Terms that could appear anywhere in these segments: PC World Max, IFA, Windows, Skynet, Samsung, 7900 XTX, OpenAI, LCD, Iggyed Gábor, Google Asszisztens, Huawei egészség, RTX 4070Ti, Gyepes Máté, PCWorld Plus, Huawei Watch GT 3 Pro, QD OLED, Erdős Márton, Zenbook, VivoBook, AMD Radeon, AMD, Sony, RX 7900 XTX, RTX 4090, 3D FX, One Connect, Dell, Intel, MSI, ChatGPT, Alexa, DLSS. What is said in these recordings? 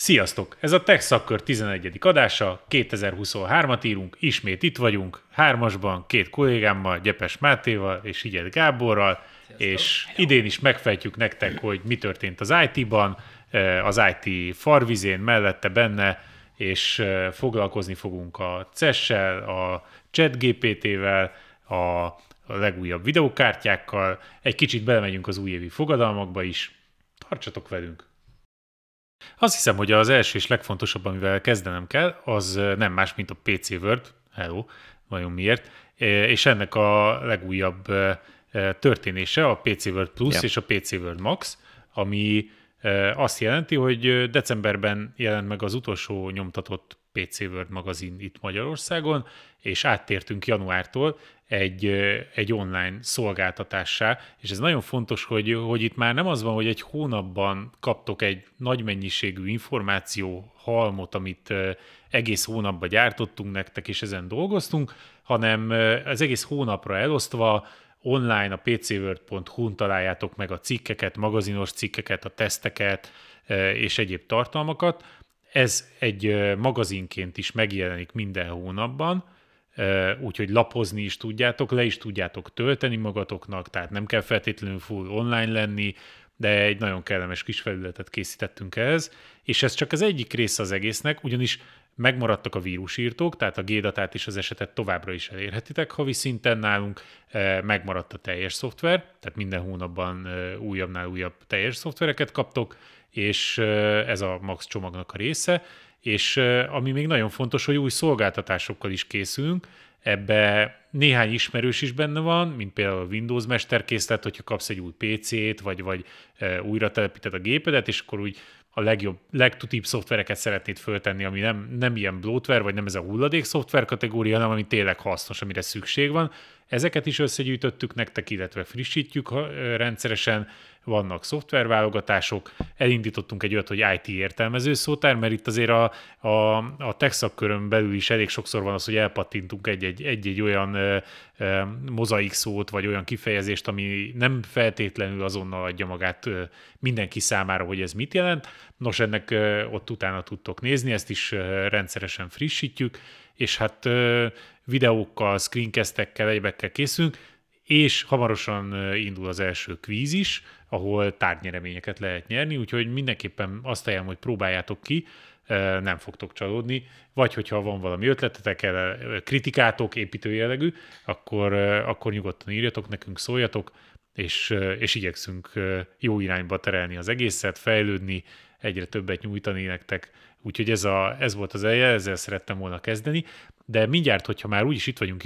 Sziasztok! Ez a Tech Szakkör 11. adása, 2023-at írunk, ismét itt vagyunk, hármasban, két kollégámmal, Gyepes Mátéval és Iggyed Gáborral, sziasztok. És idén is megfejtjük nektek, hogy mi történt az IT-ban, az IT farvizén, mellette benne, és foglalkozni fogunk a CES-sel, a ChatGPT-vel, a legújabb videókártyákkal, egy kicsit belemegyünk az újévi fogadalmakba is. Tartsatok velünk! Azt hiszem, hogy az első és legfontosabb, amivel kezdenem kell, az nem más, mint a PC World, hello, vajon miért, és ennek a legújabb történése a PC World Plus és a PC World Max, ami azt jelenti, hogy decemberben jelent meg az utolsó nyomtatott PC World magazin itt Magyarországon, és áttértünk januártól egy online szolgáltatássá, és ez nagyon fontos, hogy itt már nem az van, hogy egy hónapban kaptok egy nagy mennyiségű információ halmot, amit egész hónapban gyártottunk nektek, és ezen dolgoztunk, hanem az egész hónapra elosztva online a pcworld.hu-n találjátok meg a cikkeket, magazinos cikkeket, a teszteket és egyéb tartalmakat. Ez egy magazinként is megjelenik minden hónapban, úgyhogy lapozni is tudjátok, le is tudjátok tölteni magatoknak, tehát nem kell feltétlenül full online lenni, de egy nagyon kellemes kis felületet készítettünk ehhez, és ez csak az egyik része az egésznek, ugyanis megmaradtak a vírusírtók, tehát a G-datát és az esetet továbbra is elérhetitek havi szinten nálunk, megmaradt a teljes szoftver, tehát minden hónapban újabbnál újabb teljes szoftvereket kaptok, és ez a Max csomagnak a része, és ami még nagyon fontos, hogy új szolgáltatásokkal is készülünk, ebbe néhány ismerős is benne van, mint például a Windows mester készlet, hogyha kapsz egy új PC-t, vagy újra telepíted a gépedet, és akkor úgy a legjobb, legtutibb szoftvereket szeretnéd föltenni, ami nem ilyen bloatware, vagy nem ez a hulladék szoftver kategória, hanem ami tényleg hasznos, amire szükség van. Ezeket is összegyűjtöttük nektek, illetve frissítjük rendszeresen, vannak szoftverválogatások, elindítottunk egy olyat, hogy IT értelmező szótár, mert itt azért a tech szakkörön belül is elég sokszor van az, hogy elpattintunk egy-egy olyan mozaik szót, vagy olyan kifejezést, ami nem feltétlenül azonnal adja magát mindenki számára, hogy ez mit jelent. Nos, ennek ott utána tudtok nézni, ezt is rendszeresen frissítjük, és hát videókkal, screencastekkel, egyebekkel készülünk, és hamarosan indul az első kvíz is, ahol tárgynyeleményeket lehet nyerni, úgyhogy mindenképpen azt ajánlom, hogy próbáljátok ki, nem fogtok csalódni, vagy hogyha van valami ötletetek, kritikátok, építőjellegű, akkor nyugodtan írjatok nekünk, szóljatok, és igyekszünk jó irányba terelni az egészet, fejlődni, egyre többet nyújtani nektek, úgyhogy ez volt az elje, ezzel szerettem volna kezdeni, de mindjárt, hogyha már úgyis itt vagyunk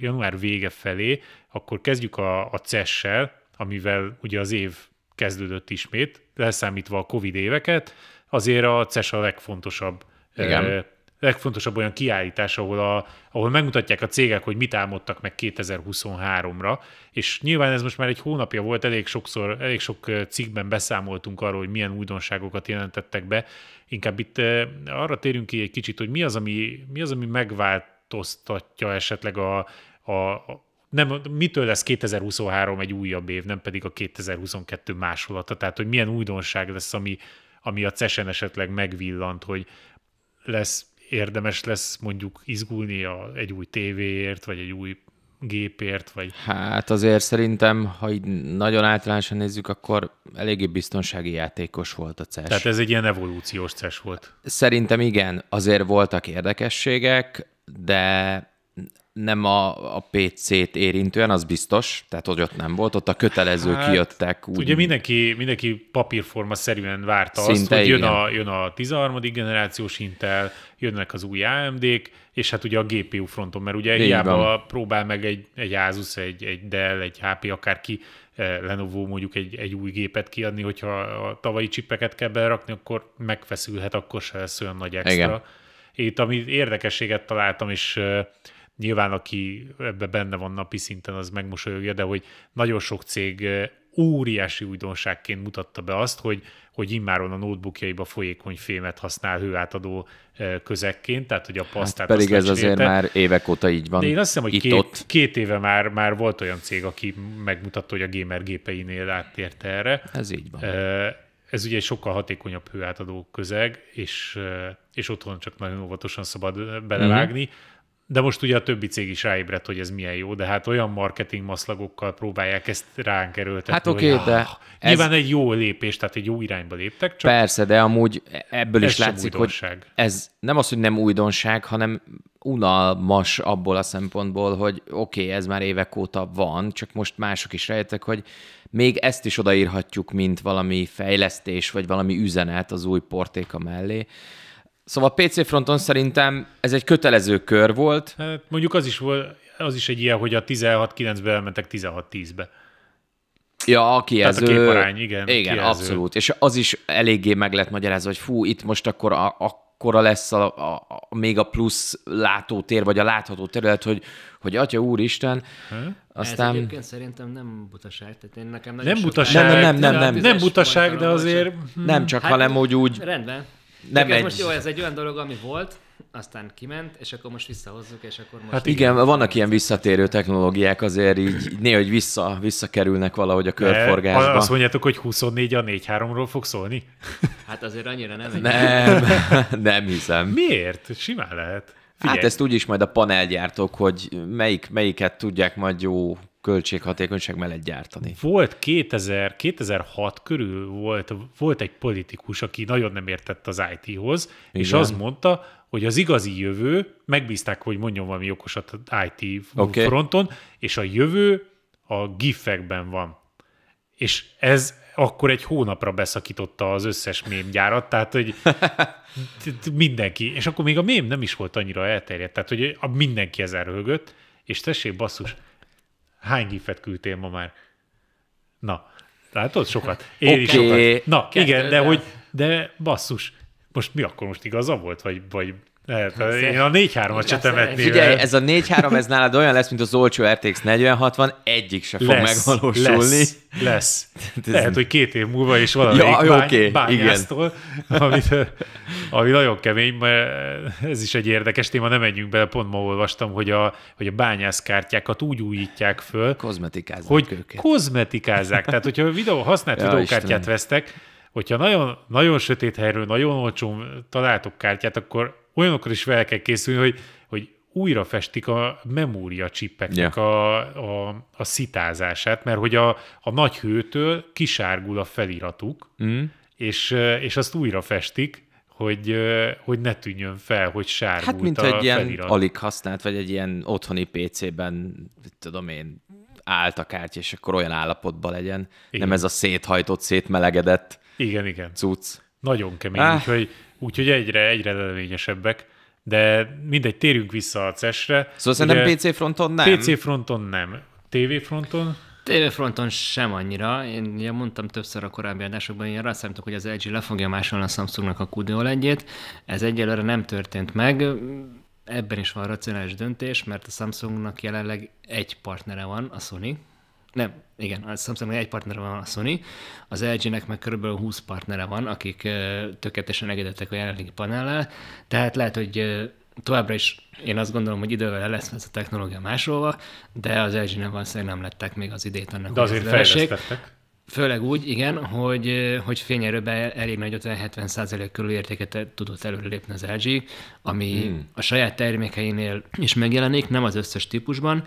január vége felé, akkor kezdjük a CES-sel, amivel ugye az év kezdődött ismét, leszámítva a Covid éveket, azért a CES a legfontosabb olyan kiállítás, ahol megmutatják a cégek, hogy mit álmodtak meg 2023-ra, és nyilván ez most már egy hónapja volt, elég sok cikkben beszámoltunk arról, hogy milyen újdonságokat jelentettek be. Inkább itt arra térünk ki egy kicsit, hogy mi az, ami megváltoztatja esetleg mitől lesz 2023 egy újabb év, nem pedig a 2022 másolata, tehát hogy milyen újdonság lesz, ami a CES-en esetleg megvillant, hogy érdemes lesz mondjuk izgulni egy új tévéért, vagy egy új gépért, vagy... Hát azért szerintem, ha így nagyon általánosan nézzük, akkor eléggé biztonsági játékos volt a CES. Tehát ez egy ilyen evolúciós CES volt. Szerintem igen, azért voltak érdekességek, de nem a PC-t érintően, az biztos, tehát hogy ott nem volt, ott a kötelezők kijöttek. Ugye mindenki papírforma szerűen várta azt, hogy jön a 13. generációs Intel, jönnek az új AMD-k, és hát ugye a GPU fronton, mert ugye hiába próbál meg egy Asus, egy Dell, egy HP, akárki, Lenovo mondjuk egy új gépet kiadni, hogyha a tavalyi csippeket kell belerakni, akkor megfeszülhet, akkor se lesz olyan nagy extra. Igen. Itt, ami érdekességet találtam, és nyilván, aki ebben benne van napi szinten, az megmosolyogja, de hogy nagyon sok cég óriási újdonságként mutatta be azt, hogy immáron a notebookjaiba folyékony fémet használ hőátadó közegként, tehát hogy a pasztát... Hát pedig ez azért már évek óta így van. De én azt hiszem, hogy két éve már volt olyan cég, aki megmutatta, hogy a gamer gépeinél áttért erre. Ez így van. ez ugye egy sokkal hatékonyabb hőátadó közeg, és otthon csak nagyon óvatosan szabad belevágni. Uh-huh. De most ugye a többi cég is ráébredt, hogy ez milyen jó, de hát olyan marketing maszlagokkal próbálják ezt ránk erőltetni. Hát oké, de... Nyilván ez... egy jó lépés, tehát egy jó irányba léptek. Csak persze, de amúgy ebből is látszik, hogy ez nem az, hogy nem újdonság, hanem unalmas abból a szempontból, hogy oké, ez már évek óta van, csak most mások is rájöttek, hogy még ezt is odaírhatjuk, mint valami fejlesztés, vagy valami üzenet az új portéka mellé. Szóval a PC fronton szerintem ez egy kötelező kör volt. Hát mondjuk az is egy ilyen, hogy a 16.9-be elmentek 16.10-be. Ja, a kijelző. Tehát a képarány, igen kijelző. Abszolút. És az is eléggé meg lett magyarázva, hogy fú, itt most akkor akkora lesz még a plusz látótér, vagy a látható terület, hogy atya úristen, aztán... Ez egyébként szerintem nem butaság, tehát én nekem nagyon nem butaság, de azért... Nem csak, hanem úgy... Rendben. Nem most jó, ez egy olyan dolog, ami volt, aztán kiment, és akkor most visszahozzuk, és akkor most... Hát igen, vannak ilyen visszatérő technológiák, azért így néha, hogy visszakerülnek valahogy a körforgásba. Azt mondjátok, hogy 24 a 4.3-ról fog szólni? Hát azért annyira nem. Nem hiszem. Miért? Simán lehet. Figyelj. Hát ezt úgyis majd a panelgyártók, hogy melyiket tudják majd jó költséghatékonyság mellett gyártani. Volt 2006 körül volt egy politikus, aki nagyon nem értett az IT-hoz, igen, és azt mondta, hogy az igazi jövő, megbízták, hogy mondjon valami okosat az IT fronton, és a jövő a GIF-ekben van. És ez akkor egy hónapra beszakította az összes mémgyárat, tehát hogy mindenki, és akkor még a mém nem is volt annyira elterjedt, tehát hogy mindenki ezen röhögött, és tessék basszus, hány gifet küldtél ma már? Na, látod? Sokat. Én is sokat. Na, igen, de basszus, most mi akkor most igaza volt? Vagy lehet, én a 4.3-at se temetném. Figyelj, ez a 4.3, ez nálad olyan lesz, mint az olcsó RTX 4060, egyik se fog megvalósulni. Lesz. Lehet, hogy 2 év múlva is valamelyik bányásztól, ami nagyon kemény, mert ez is egy érdekes téma, nem menjünk bele, pont ma olvastam, hogy a bányászkártyákat úgy újítják föl, kozmetikázzák. Tehát, hogyha használt videókártyát vesztek, hogyha nagyon, nagyon sötét helyről, nagyon olcsón találtok kártyát, akkor olyanokkal is fel kell készülni, hogy újra festik a memória csippeknek a szitázását, mert hogy a nagy hőtől kisárgul a feliratuk, és azt újra festik, hogy ne tűnjön fel, hogy sárgult a felirat. Hát mint egy ilyen alig használt, vagy egy ilyen otthoni PC-ben, tudom én, állt a kártya, és akkor olyan állapotban legyen. Igen. Nem ez a széthajtott, szétmelegedett cucc. Nagyon kemény, úgyhogy egyre lelőnyesebbek, de mindegy, térjünk vissza a CES-re. Szóval szerintem PC fronton nem? PC fronton nem. TV fronton? TV fronton sem annyira. Én ugye mondtam többször a korábbi adásokban, én arra számítok, hogy az LG le fogja másolni a Samsungnak a QD OLED-jét. Ez egyelőre nem történt meg. Ebben is van racionális döntés, mert a Samsungnak jelenleg egy partnere van, a Sony. Nem, igen, a Samsungnak egy partnere van, a Sony. Az LG-nek meg körülbelül 20 partnere van, akik tökéletesen elégedettek a jelenlegi panellel. Tehát lehet, hogy továbbra is én azt gondolom, hogy idővel lesz ez a technológia másolva, de az LG-nek valószínűleg nem lettek még az idét annak. De azért fejlesztettek. Főleg úgy, igen, hogy fényerőben elég nagy 50-70% körül értéket tudott előrelépni az LG, ami a saját termékeinél is megjelenik, nem az összes típusban,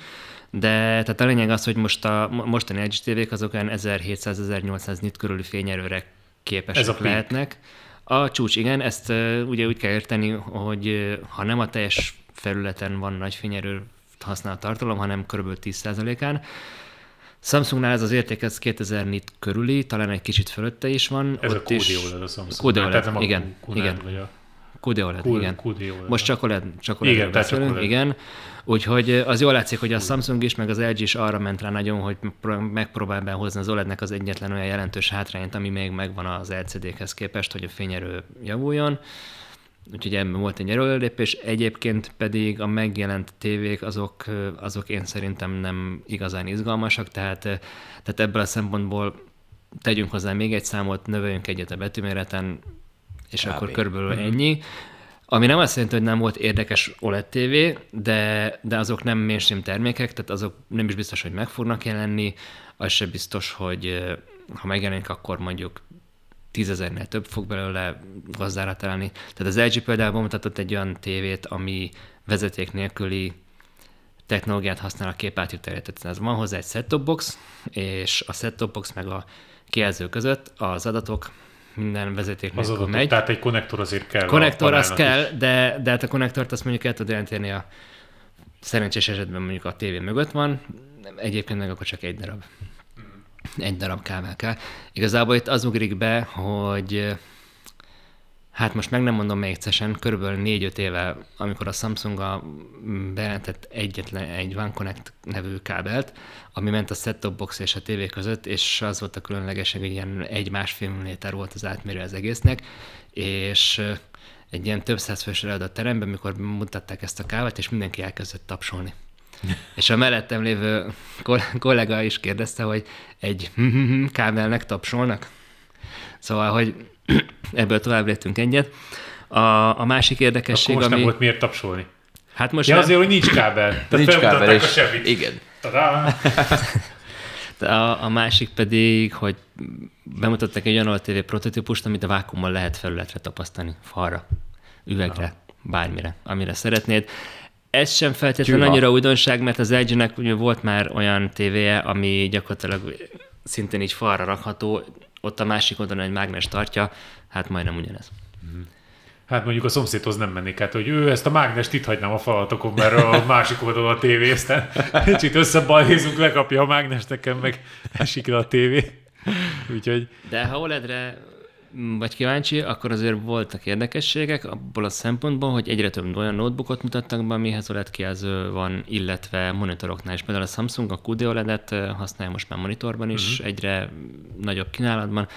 de tehát a lényeg az, hogy most a mostani LG TV-k azok olyan 1700-1800 nit körüli fényerőre képesek lehetnek. A csúcs, igen, ezt ugye úgy kell érteni, hogy ha nem a teljes felületen van nagy fényerő használ a tartalom, hanem kb. 10%-án, Samsungnál ez az érték, ez 2000 nit körüli, talán egy kicsit fölötte is van. Ez ott a QD OLED a Samsung. QD OLED, igen. QD OLED, igen. Most csak OLED-ről beszélünk, igen. Úgyhogy az jól látszik, hogy a Samsung is, meg az LG is arra ment rá nagyon, hogy megpróbál behozni az OLED-nek az egyetlen olyan jelentős hátrányt, ami még megvan az LCD-hez képest, hogy a fényerő javuljon. Úgyhogy ebben volt egy előrelépés, egyébként pedig a megjelent tévék, azok én szerintem nem igazán izgalmasak, tehát ebből a szempontból tegyünk hozzá még egy számot, növeljünk egyet a betűméreten, és akkor körülbelül ennyi. Ami nem azt jelenti, hogy nem volt érdekes OLED tévé, de azok nem mainstream termékek, tehát azok nem is biztos, hogy meg fognak jelenni, az se biztos, hogy ha megjelenik, akkor mondjuk 10 000-nél több fog belőle gazdára találni. Tehát az LG például bemutatott egy olyan tévét, ami vezeték nélküli technológiát használ a képátütelre. Tehát ez van hozzá egy set-top box, és a set-top box meg a kijelző között az adatok minden vezeték nélkül az adatok, megy. Tehát egy konnektor azért kell. Konnektor az kell, de hát a konnektort azt mondjuk el tud jelenteni a szerencsés esetben mondjuk a tévé mögött van, egyébként meg akkor csak egy darab. Egy darab kává kell. Igazából itt az ugrik be, hogy hát most meg nem mondom melyik cesen, körülbelül 4-5 éve, amikor a Samsung bejelentett egyetlen egy One Connect nevű kábelt, ami ment a set-top box és a tévé között, és az volt a különleges, hogy ilyen 1-1,5 milliméter volt az átmérő az egésznek, és egy ilyen több százfős előadott teremben, amikor mutatták ezt a kávát, és mindenki elkezdett tapsolni. És a mellettem lévő kollega is kérdezte, hogy egy kábelnek tapsolnak. Szóval, hogy ebből tovább léptünk egyet. A másik érdekesség, ami... Akkor most nem volt miért tapsolni. Hát most nem... azért, hogy nincs kábel. Nincs kábel, és semmit. Igen. Tadá! A másik pedig, hogy bemutattak egy olyan TV prototípust, amit a vákuummal lehet felületre tapasztani. Falra, üvegre, bármire, amire szeretnéd. Ez sem feltétlenül annyira újdonság, mert az LG-nek volt már olyan tévéje, ami gyakorlatilag szintén így falra rakható, ott a másik oldalon egy mágnes tartja, hát majdnem ugyanez. Hát mondjuk a szomszédhoz nem mennék, hát hogy ő ezt a mágnest itt hagynám a falatokon, mert a másik oldalon a tévé, aztán kicsit összebalhézunk, lekapja a mágnest, nekem meg esik le a tévé. Úgyhogy... De ha OLED-re vagy kíváncsi, akkor azért voltak érdekességek abból a szempontból, hogy egyre több olyan notebookot mutattak be, amihez OLED kijelző van, illetve monitoroknál is. Például a Samsung a QD OLED-et használja most már monitorban is, egyre nagyobb kínálatban,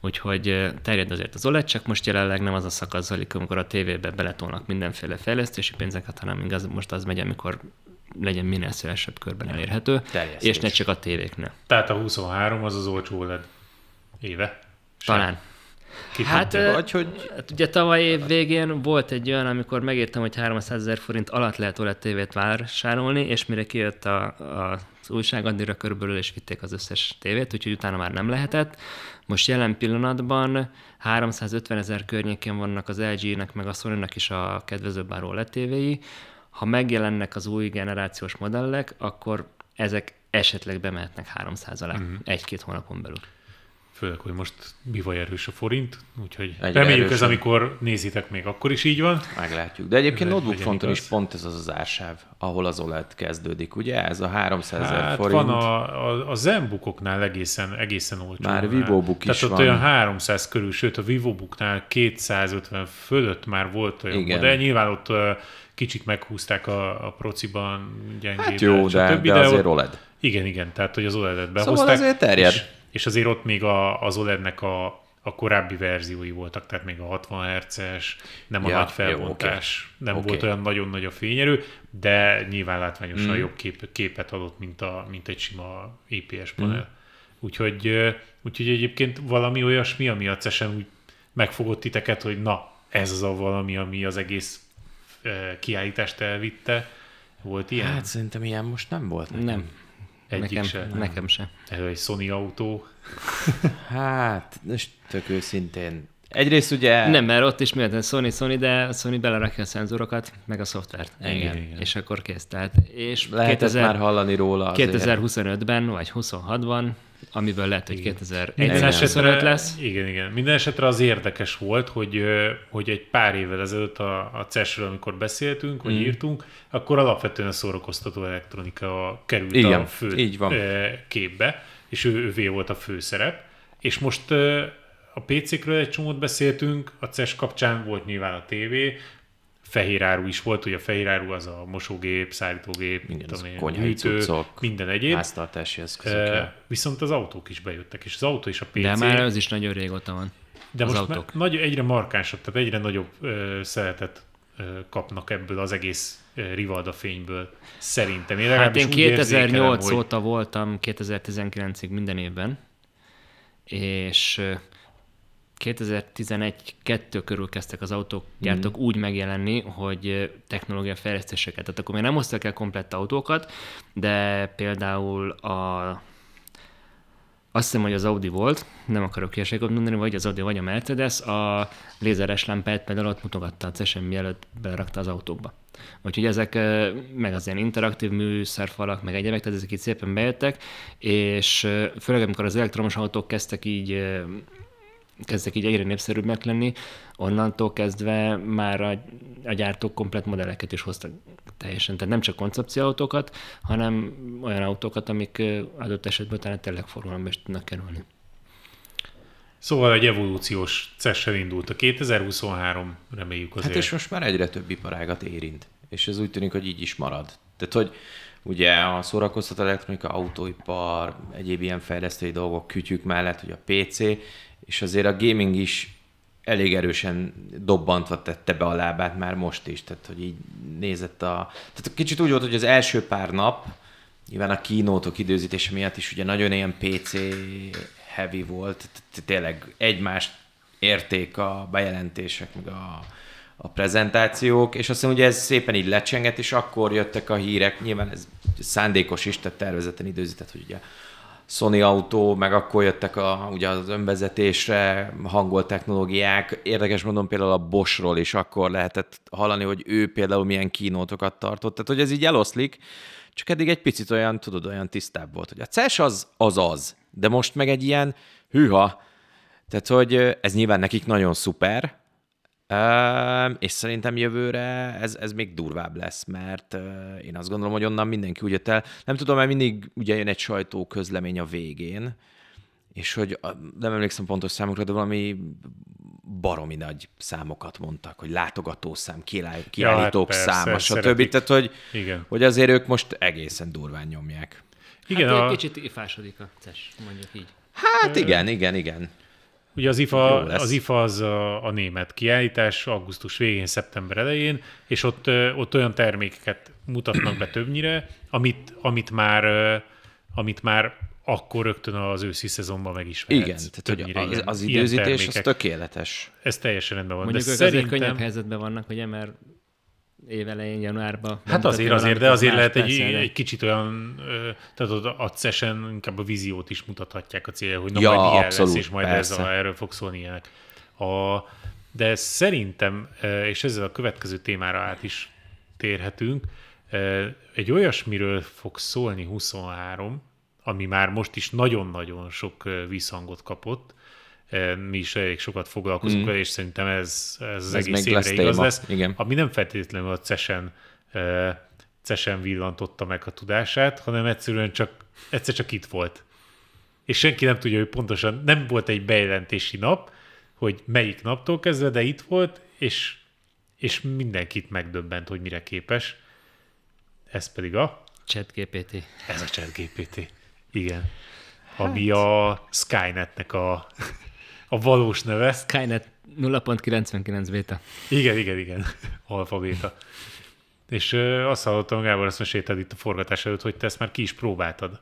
úgyhogy terjed azért az OLED, csak most jelenleg nem az a szakasz zajlik, amikor a tévébe beletolnak mindenféle fejlesztési pénzeket, hanem igaz, most az megy, amikor legyen minél szélesebb körben elérhető, terjesztés. És ne csak a tévéknél. Tehát a 23 az az olcsó OLED éve? Talán. Hát, vagy, hogy... hát ugye tavaly év végén volt egy olyan, amikor megértem, hogy 300 000 forint alatt lehet OLED tévét vásárolni, és mire kijött az újság, addigra körülbelül is vitték az összes tévét, úgyhogy utána már nem lehetett. Most jelen pillanatban 350 000 környékén vannak az LG-nek meg a Sony-nak is a kedvezőbb árú OLED tévéi. Ha megjelennek az új generációs modellek, akkor ezek esetleg bemehetnek 300 alá egy-két hónapon belül. Főleg, hogy most bivaj erős a forint, úgyhogy egyre reméljük erősen. Ez, amikor nézitek, még akkor is így van. Meglátjuk. De egyébként notebook fronton is pont ez az az ársáv, ahol az OLED kezdődik, ugye? Ez a 300 000 forint. Van a Zenbookoknál egészen olcsó. Már VivoBook is van. Tehát ott olyan 300 körül, sőt a VivoBooknál 250 fölött már volt olyan, de nyilván ott kicsit meghúzták a prociban gyengével. Hát jó, de azért OLED. Igen, tehát hogy az OLED-et behozták. Szóval azért terjed. És azért ott még az OLED-nek a korábbi verziói voltak, tehát még a 60 Hz-es, nem a nagy felbontás, nem volt olyan nagyon nagy a fényerő, de nyilván látványosan jobb képet adott, mint egy sima IPS panel. Úgyhogy egyébként valami olyasmi, ami a CES-en úgy megfogott titeket, hogy na, ez az a valami, ami az egész kiállítást elvitte. Volt ilyen? Hát szerintem ilyen most nem volt. Nem. Nekem sem. Ez egy Sony autó. Hát, most tök őszintén. Egyrészt ugye... Nem, mert ott is miért Sony, de Sony belerakja a szenzorokat, meg a szoftvert. Igen. És akkor kész. Tehát, és lehet már hallani róla azért. 2025-ben, vagy 26-ban, amiből lehet, hogy 2025 lesz. Igen. Minden esetre az érdekes volt, hogy egy pár évvel ezelőtt a CES-ről, amikor beszéltünk, vagy írtunk, akkor alapvetően a szórakoztató elektronika került a fő képbe, és ővé volt a főszerep. És most a PC-kről egy csomót beszéltünk, a CES kapcsán volt nyilván a tévé, fehéráru is volt, ugye a fehéráru az a mosógép, szállítógép, konyhai cuccok, minden egyéb. Háztartási eszközök. Viszont az autók is bejöttek, és az autó is a PC. De már az is nagyon régóta van. De most egyre markánsabb, tehát egyre nagyobb szeletet kapnak ebből az egész rivalda fényből, szerintem. Én 2008 óta voltam, 2019-ig minden évben, és... 2011-2 körül kezdtek az autógyártók úgy megjelenni, hogy technológia fejlesztéseket. Tehát akkor még nem hoztak el komplett autókat, de például Azt hiszem, hogy az Audi volt, nem akarok ilyeségot mondani, vagy az Audi, vagy a Mercedes, a lézeres lámpát például ott mutogatta a CES-en, mielőtt belerakta az autókba. Úgyhogy ezek, meg az ilyen interaktív műszerfalak, meg egyebek, tehát ezek itt szépen bejöttek, és főleg amikor az elektromos autók kezdtek így egyre népszerűbbnek lenni, onnantól kezdve már a gyártók komplett modelleket is hoztak teljesen. Tehát nem csak koncepcióautókat, hanem olyan autókat, amik adott esetben talán tényleg forgalomba is tudnak kerülni. Szóval egy evolúciós CES-sel indult a 2023, reméljük azért. Hát és most már egyre több iparágat érint, és ez úgy tűnik, hogy így is marad. Tehát, hogy ugye a szórakoztató elektronika, autóipar, egyéb ilyen fejlesztői dolgok, kütyük mellett, hogy a PC, és azért a gaming is elég erősen dobbantva tette be a lábát már most is, tehát hogy így nézett Tehát kicsit úgy volt, hogy az első pár nap, nyilván a kínótok időzítése miatt is ugye nagyon ilyen PC heavy volt, tényleg egymást érték a bejelentések, meg a prezentációk, és aztán ugye ez szépen így lecsengett, és akkor jöttek a hírek, nyilván ez szándékos is, tehát tervezeten időzített, hogy ugye Sony autó, meg akkor jöttek ugye az önvezetésre hangolt technológiák. Érdekes mondom, például a Boschról is akkor lehetett hallani, hogy ő például milyen kínótokat tartott. Tehát, hogy ez így eloszlik, csak eddig egy picit olyan, tudod, olyan tisztább volt, hogy a CES az, de most meg egy ilyen hűha. Tehát, hogy ez nyilván nekik nagyon szuper, és szerintem jövőre ez még durvább lesz, mert én azt gondolom, hogy onnan mindenki úgy jött el. Nem tudom, mert mindig ugye jön egy sajtóközlemény a végén, és hogy nem emlékszem pontos számokra, de valami baromi nagy számokat mondtak, hogy látogatószám, kiállítók száma, stb. Tehát, hogy azért ők most egészen durván nyomják. Igen, hát egy kicsit ifásodik a CES, mondjuk így. Hát igen. Ugye az IFA az a német kiállítás augusztus végén, szeptember elején, és ott olyan termékeket mutatnak be többnyire, amit már akkor rögtön az őszi szezonban megismerhetsz. Igen, tehát hogy az időzítés az tökéletes. Ez teljesen rendben van. Mondjuk de azért könnyebb helyzetben vannak, ugye, mert évelején, januárban. Hát azért lehet egy kicsit olyan, tehát a CES-en inkább a víziót is mutathatják a célja, hogy majd ilyen lesz, és majd erről fog szólni ilyenek. De szerintem, és ezzel a következő témára át is térhetünk, egy olyasmiről fog szólni 23, ami már most is nagyon-nagyon sok visszhangot kapott. Mi is elég sokat foglalkozunk vele, és szerintem ez az egész évre igaz lesz. Igen. Ami nem feltétlenül a CES-en villantotta meg a tudását, hanem egyszerűen egyszer csak itt volt. És senki nem tudja, hogy pontosan nem volt egy bejelentési nap, hogy melyik naptól kezdve, de itt volt, és mindenkit megdöbbent, hogy mire képes. Ez pedig a... ChatGPT. Ez a ChatGPT. Igen. Hát. Ami a Skynetnek a valós neve. Skynet 0.99 beta. Igen. Alfa beta. És azt hallottam, Gábor, azt mesélted itt a forgatás előtt, hogy te ezt már ki is próbáltad.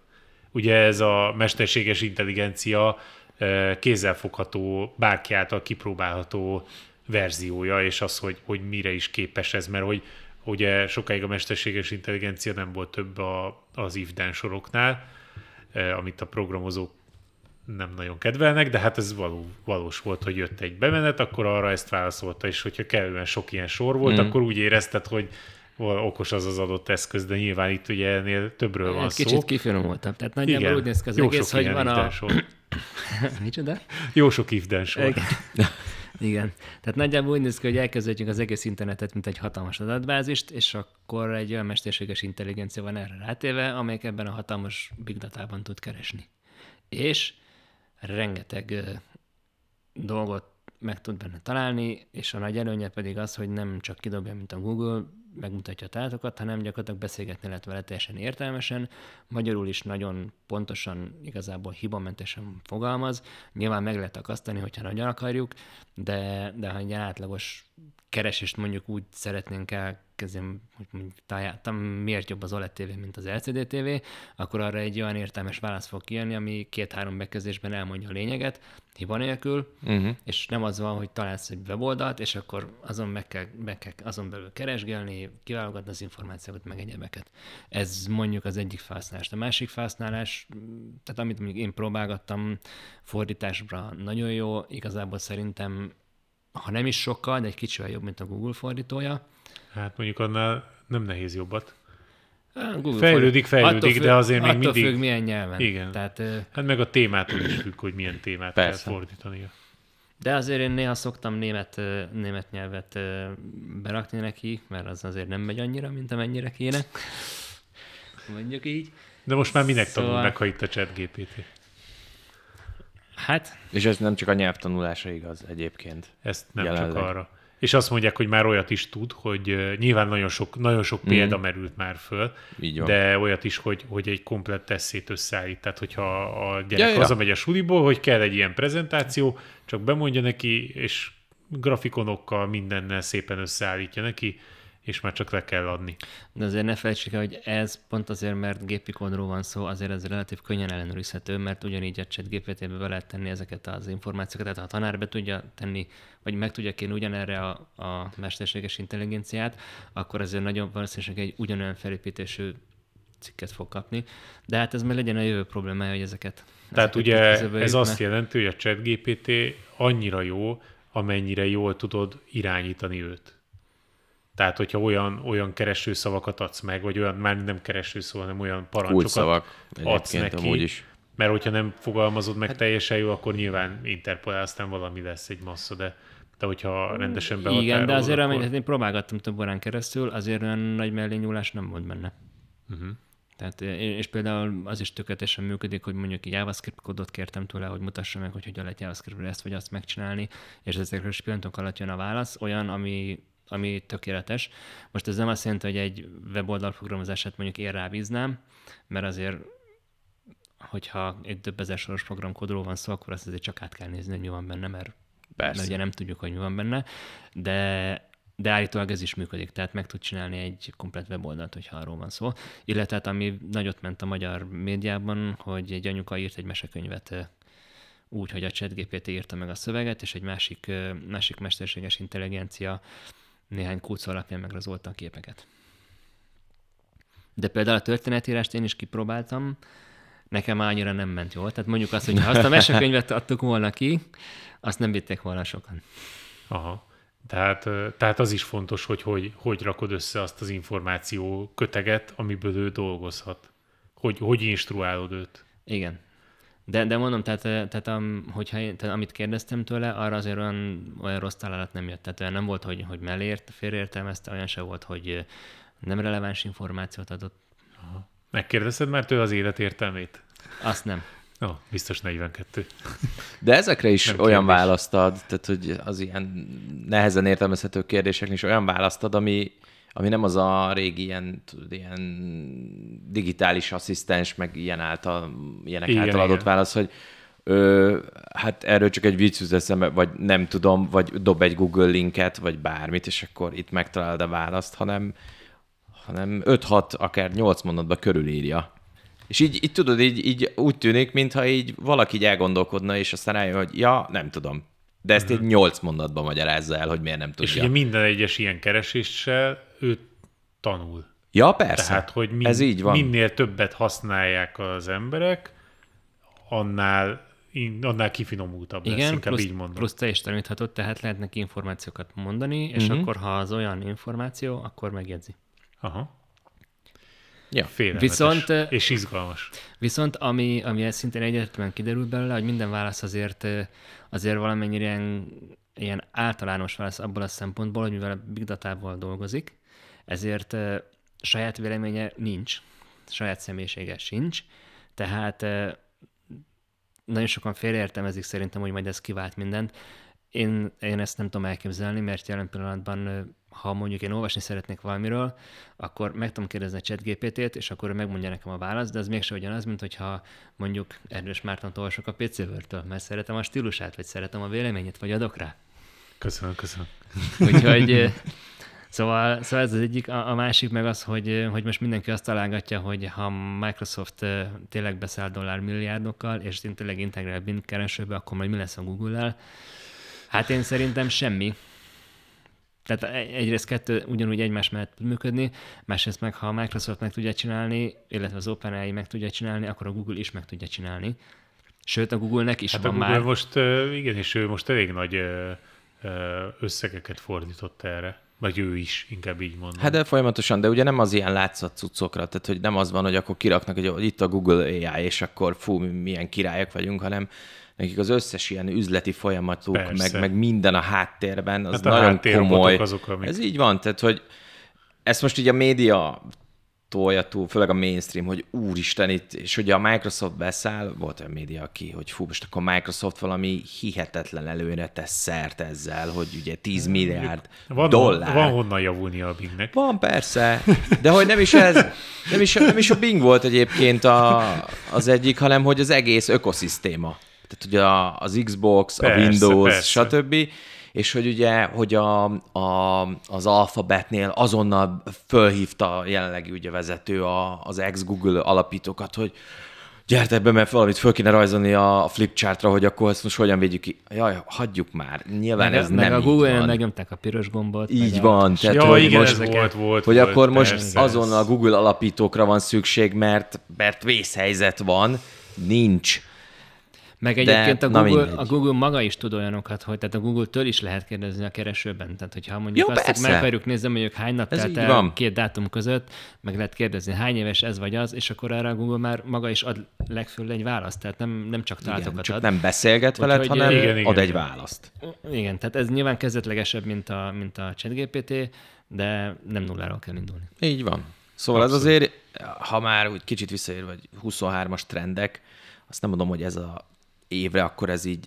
Ugye ez a mesterséges intelligencia kézzelfogható, bárki által kipróbálható verziója, és az, hogy mire is képes ez, mert hogy ugye sokáig a mesterséges intelligencia nem volt több az IFDEN soroknál, amit a programozók nem nagyon kedvelnek, de hát ez valós volt, hogy jött egy bemenet, akkor arra ezt válaszolta, és hogyha kellően sok ilyen sor volt, akkor úgy érezted, hogy okos az adott eszköz, de nyilván itt ugye ennél többről van szó. Kicsit kifinomultam, tehát nagyjából igen, úgy néz ki az egész, hogy van a... Micsoda? Jó sok ifden sor. Igen. Tehát nagyjából úgy néz ki, hogy elkezdődjünk az egész internetet, mint egy hatalmas adatbázist, és akkor egy olyan mesterséges intelligencia van erre rátéve, amelyik ebben a hatalmas big datában tud keresni. És rengeteg dolgot meg tud benne találni, és a nagy előnye pedig az, hogy nem csak kidobja, mint a Google, megmutatja a tárgyakat, hanem gyakorlatilag beszélgetni lehet vele teljesen értelmesen, magyarul is nagyon pontosan, igazából hibamentesen fogalmaz. Nyilván meg lehet akasztani, hogyha nagyon akarjuk, de ha egy átlagos keresést mondjuk úgy szeretnénk elkezdeni, hogy mondjuk miért jobb az OLED TV, mint az LCD TV, akkor arra egy olyan értelmes válasz fog kijönni, ami 2-3 bekezdésben elmondja a lényeget, hiba nélkül, és nem az van, hogy találsz egy weboldalt, és akkor azon meg kell azon belül keresgélni, kiválogatni az információkat, meg egyebeket. Ez mondjuk az egyik felhasználás. A másik felhasználás, tehát amit mondjuk én próbálgattam fordításra, nagyon jó, igazából szerintem ha nem is sokkal, de egy kicsivel jobb, mint a Google fordítója. Hát mondjuk annál nem nehéz jobbat. Fejlődik, de azért még mindig... Attól függ, milyen nyelven. Igen. Tehát, hát meg a témától is függ, hogy milyen témát kell fordítani. De azért én néha szoktam német nyelvet berakni neki, mert az azért nem megy annyira, mint amennyire kéne. Mondjuk így. De most már minek tanul meg, ha itt a ChatGPT? Hát. És ez nem csak a nyelvtanulásra igaz egyébként. Ezt nem jelenleg. Csak arra. És azt mondják, hogy már olyat is tud, hogy nyilván nagyon sok példa merült már föl, de olyat is, hogy egy komplett tesszét összeállít. Tehát, hogyha a gyerek hazamegy a suliból, hogy kell egy ilyen prezentáció, csak bemondja neki, és grafikonokkal mindennel szépen összeállítja neki, és már csak le kell adni. De azért ne felejtsük el, hogy ez pont azért, mert gépi kódról van szó, azért ez relatív könnyen ellenőrizhető, mert ugyanígy a ChatGPT-be be lehet tenni ezeket az információkat, tehát ha a tanár be tudja tenni, vagy meg tudja kérni ugyanerre a mesterséges intelligenciát, akkor azért nagyon valószínűleg egy ugyanolyan felépítésű cikket fog kapni. De hát ez már legyen a jövő problémája, hogy ezeket... Tehát ugye ez azt jelenti, hogy a ChatGPT annyira jó, amennyire jól tudod irányítani őt. Tehát, hogyha olyan keresőszavakat adsz meg, vagy olyan, már nem keresőszó, hanem olyan parancsokat adsz neki, mert hogyha nem fogalmazod meg teljesen jól, akkor nyilván interpolál, aztán valami lesz egy massza, de hogyha rendesen behatárolod. Igen, de azért, amit én próbálgattam több órán keresztül, azért olyan nagy mellényúlás nem volt benne. Tehát, és például az is tökéletesen működik, hogy mondjuk egy JavaScript kódot kértem tőle, hogy mutassa meg, hogy hogyan lehet JavaScriptről ezt vagy azt megcsinálni, és ezekről is pillanatok alatt jön a válasz, olyan, ami tökéletes. Most ez nem azt jelenti, hogy egy weboldal programozását mondjuk én rábíznám, mert azért, hogyha egy több ezer soros programkódról van szó, akkor azt azért csak át kell nézni, hogy mi van benne, mert ugye nem tudjuk, hogy mi van benne, de állítólag ez is működik, tehát meg tud csinálni egy komplett weboldalt, hogyha arról van szó. Illetve ami nagyot ment a magyar médiában, hogy egy anyuka írt egy mesekönyvet, úgy, hogy a ChatGPT írta meg a szöveget, és egy másik mesterséges intelligencia néhány kulcs alapján megrajzolta a képeket. De például a történetírást én is kipróbáltam, nekem annyira nem ment jól. Tehát mondjuk azt, hogy ha azt a mesekönyvet adtuk volna ki, azt nem vitték volna sokan. Aha. Tehát az is fontos, hogy rakod össze azt az információ köteget, amiből ő dolgozhat. Hogy instruálod őt. Igen. De mondom, tehát amit kérdeztem tőle, arra azért olyan rossz találat nem jött. Tehát olyan nem volt, hogy mellért, félreértelmezte, olyan se volt, hogy nem releváns információt adott. Aha. Megkérdezted már tőle az élet értelmét? Azt nem. Biztos 42. De ezekre is nem olyan választ ad, tehát hogy az ilyen nehezen értelmezhető kérdéseknél is olyan választ ad, ami nem az a régi ilyen digitális asszisztens, meg ilyenek által adott válasz, hogy hát erről csak egy vicc jut eszembe, vagy nem tudom, vagy dob egy Google linket, vagy bármit, és akkor itt megtalálod a választ, hanem 5-6, akár 8 mondatban körülírja. És így tudod, így úgy tűnik, mintha így valaki így elgondolkodna, és aztán rájön, hogy ja, nem tudom. De ezt egy 8 mondatban magyarázza el, hogy miért nem tudja. És ugye minden egyes ilyen kereséssel ő tanul. Ja, persze. Tehát, hogy ez így van. Minél többet használják az emberek, annál kifinomultabb lesz, inkább így mondom. Plusz te is taníthatod, tehát lehet neki információkat mondani, és akkor, ha az olyan információ, akkor megjegyzi. Aha. Ja, félelmetes és izgalmas. Viszont ami szintén egyértelműen kiderült belőle, hogy minden válasz azért valamennyire ilyen általános válasz abból a szempontból, hogy mivel big datával dolgozik, ezért saját véleménye nincs, saját személyisége sincs, tehát nagyon sokan félreértelmezik szerintem, hogy majd ez kivált mindent. Én ezt nem tudom elképzelni, mert jelen pillanatban, ha mondjuk én olvasni szeretnék valamiről, akkor meg tudom kérdezni a ChatGPT-t, és akkor megmondja nekem a választ, de az mégsem ugyanaz, mint hogyha mondjuk Erdős Márton olvasok a PC World-től, mert szeretem a stílusát, vagy szeretem a véleményét, vagy adok rá. Köszönöm, köszönöm. Úgyhogy szóval ez az egyik, a másik meg az, hogy most mindenki azt találgatja, hogy ha Microsoft tényleg beszáll dollármilliárdokkal, és tényleg integrál Bing keresőbe, akkor majd mi lesz a Google-el? Hát én szerintem semmi. Tehát egyrészt kettő ugyanúgy egymás mellett tud működni, másrészt meg ha a Microsoft meg tudja csinálni, illetve az OpenAI meg tudja csinálni, akkor a Google is meg tudja csinálni. Sőt, a Google-nek is hát van már. Hát a Google most, igen, és ő most elég nagy összegeket fordított erre. Vagy ő is, inkább így mondom. Hát de folyamatosan, de ugye nem az ilyen látszat cuccokra, tehát hogy nem az van, hogy akkor kiraknak, hogy itt a Google AI, és akkor fú, milyen királyok vagyunk, hanem nekik az összes ilyen üzleti folyamatuk, meg minden a háttérben, az hát nagyon komoly. Azok, amik... Ez így van, tehát hogy ezt most így a média tolja túl, főleg a mainstream, hogy úristen itt, és ugye a Microsoft beszáll, volt olyan média aki, hogy fú, most akkor Microsoft valami hihetetlen előnyre tesz szert ezzel, hogy ugye 10 milliárd dollár. Van honnan javulnia a Bingnek. Van, persze, de hogy nem is ez, nem is a Bing volt egyébként az egyik, hanem hogy az egész ökoszisztéma. Tehát ugye az Xbox, persze, a Windows, persze. stb., és hogy ugye, hogy az Alphabetnél azonnal fölhívta jelenlegi ugye vezető az ex-Google alapítókat, hogy gyertek be, mert valamit föl kéne rajzolni a flipchartra, hogy akkor ezt most hogyan védjük ki. Jaj, hagyjuk már. Nyilván meg ez meg nem a Google-en megnyomták a piros gombot. Így van. Tehát, ja, hogy igen, most, volt. Hogy akkor most azonnal a Google alapítókra van szükség, mert vészhelyzet van. Nincs. Meg egyébként a Google maga is tud olyanokat, hogy tehát a Google-től is lehet kérdezni a keresőben. Tehát, hogyha mondjuk jó, azt, hogy meg akarjuk nézni, mondjuk hány nap telt el két dátum között, meg lehet kérdezni, hány éves ez vagy az, és akkor arra a Google már maga is ad legfőbb egy választ. Tehát nem csak találatokat ad. Nem beszélget veled, úgy, hanem ad egy választ. Igen, tehát ez nyilván kezdetlegesebb, mint a ChatGPT, de nem nulláról kell indulni. Így van. Szóval ez azért, ha már úgy kicsit visszaér, vagy 23-as trendek, azt nem mondom, hogy ez a évre, akkor ez így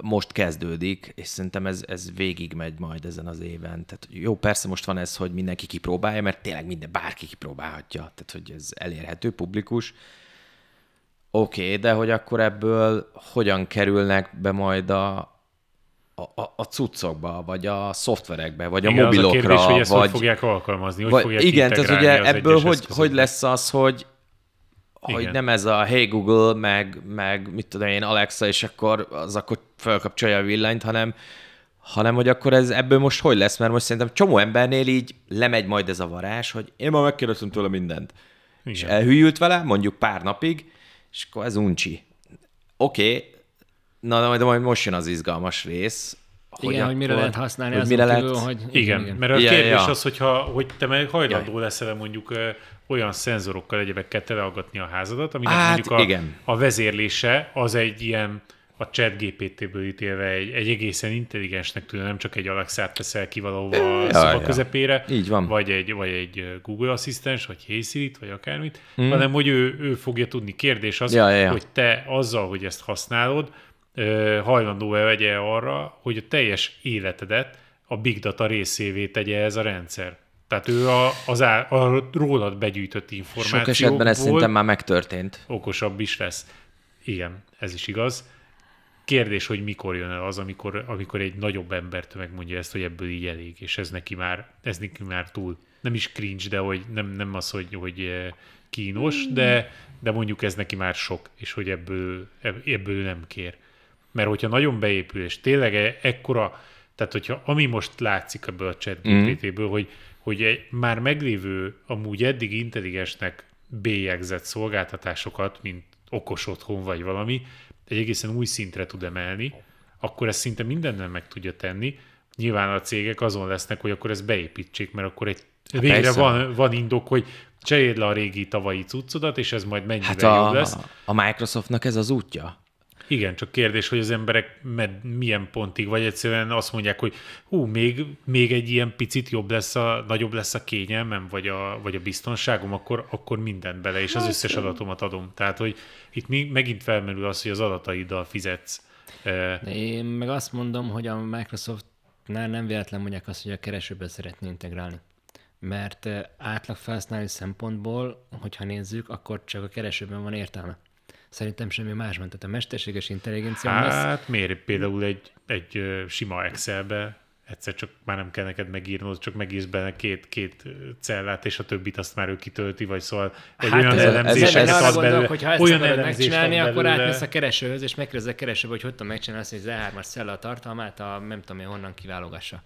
most kezdődik, és szerintem ez végigmegy majd ezen az éven. Tehát jó, persze most van ez, hogy mindenki kipróbálja, mert tényleg bárki kipróbálhatja, tehát hogy ez elérhető, publikus. Oké, de hogy akkor ebből hogyan kerülnek be majd a cuccokba, vagy a szoftverekbe, vagy igen, a mobilokra. Igen, az a kérdés, hogy ezt hogy fogják alkalmazni, hogy fogják integrálni az egyes eszközöket. Igen, tehát ugye ebből hogy lesz az, hogy igen. Nem ez a hey Google, meg mit tudom én, Alexa, és akkor felkapcsolja a villanyt, hanem hogy akkor ez ebből most hogy lesz, mert most szerintem csomó embernél így lemegy majd ez a varázs, hogy én már megkérdeztem tőle mindent. Igen. És elhűlt vele, mondjuk pár napig, és akkor ez uncsi. Oké, na de majd most jön az izgalmas rész, igen, hogy mire lehet használni azon kívül, hogy... Igen, mert a kérdés az, hogy te meg hajlandó leszel mondjuk olyan szenzorokkal egyébként teleaggatni a házadat, aminek mondjuk a vezérlése az egy ilyen a ChatGPT-ből ítélve egy egészen intelligensnek tűnő, nem csak egy Alexát teszel ki valahova a szoba közepére, vagy egy Google Asszisztens, vagy Hey Siri-t, vagy akármit, hanem hogy ő fogja tudni. Kérdés az, hogy te azzal, hogy ezt használod, hajlandó-e vegye arra, hogy a teljes életedet a Big Data részévé tegye ez a rendszer. Tehát ő a rólad begyűjtött információkból... Sok esetben ez szerintem már megtörtént. Okosabb is lesz. Igen, ez is igaz. Kérdés, hogy mikor jön el az, amikor egy nagyobb embertömeg mondja ezt, hogy ebből így elég, és ez neki már túl. Nem is cringe, de hogy nem az, hogy kínos, de mondjuk ez neki már sok, és hogy ebből nem kér. Mert hogyha nagyon beépül, és tényleg ekkora, tehát hogyha ami most látszik ebből a ChatGPT-ből, hogy egy már meglévő, amúgy eddig intelligensnek bélyegzett szolgáltatásokat, mint okos otthon vagy valami, egy egészen új szintre tud emelni, akkor ezt szinte mindennel meg tudja tenni. Nyilván a cégek azon lesznek, hogy akkor ezt beépítsék, mert akkor végre van indok, hogy cseréld le a régi tavalyi cuccodat, és ez majd mennyivel jobb lesz. A Microsoftnak ez az útja. Igen, csak kérdés, hogy az emberek milyen pontig, vagy egyszerűen azt mondják, hogy hú, még egy ilyen picit nagyobb lesz a kényelmem, vagy a biztonságom, akkor mindent bele, és az összes adatomat adom. Tehát, hogy itt megint felmerül az, hogy az adataiddal fizetsz. De én meg azt mondom, hogy a Microsoftnál nem véletlen mondják azt, hogy a keresőbe szeretné integrálni. Mert átlag felhasználói szempontból, hogyha nézzük, akkor csak a keresőben van értelme. Szerintem semmi másban. Tehát a mesterséges intelligencia... Hát miért például egy sima Excelbe egyszer csak már nem kell neked megírnod, csak megírsz benne két cellát, és a többit azt már ő kitölti, vagy szóval hogy hát olyan elemzéseket ad belőle. Hogyha ezt akarod megcsinálni, akkor átmész a keresőhöz, és megkérdezze a keresőbe, hogy tudom megcsinálni azt, hogy az E3-as cella tartalmát, nem tudom én honnan kiválogassa.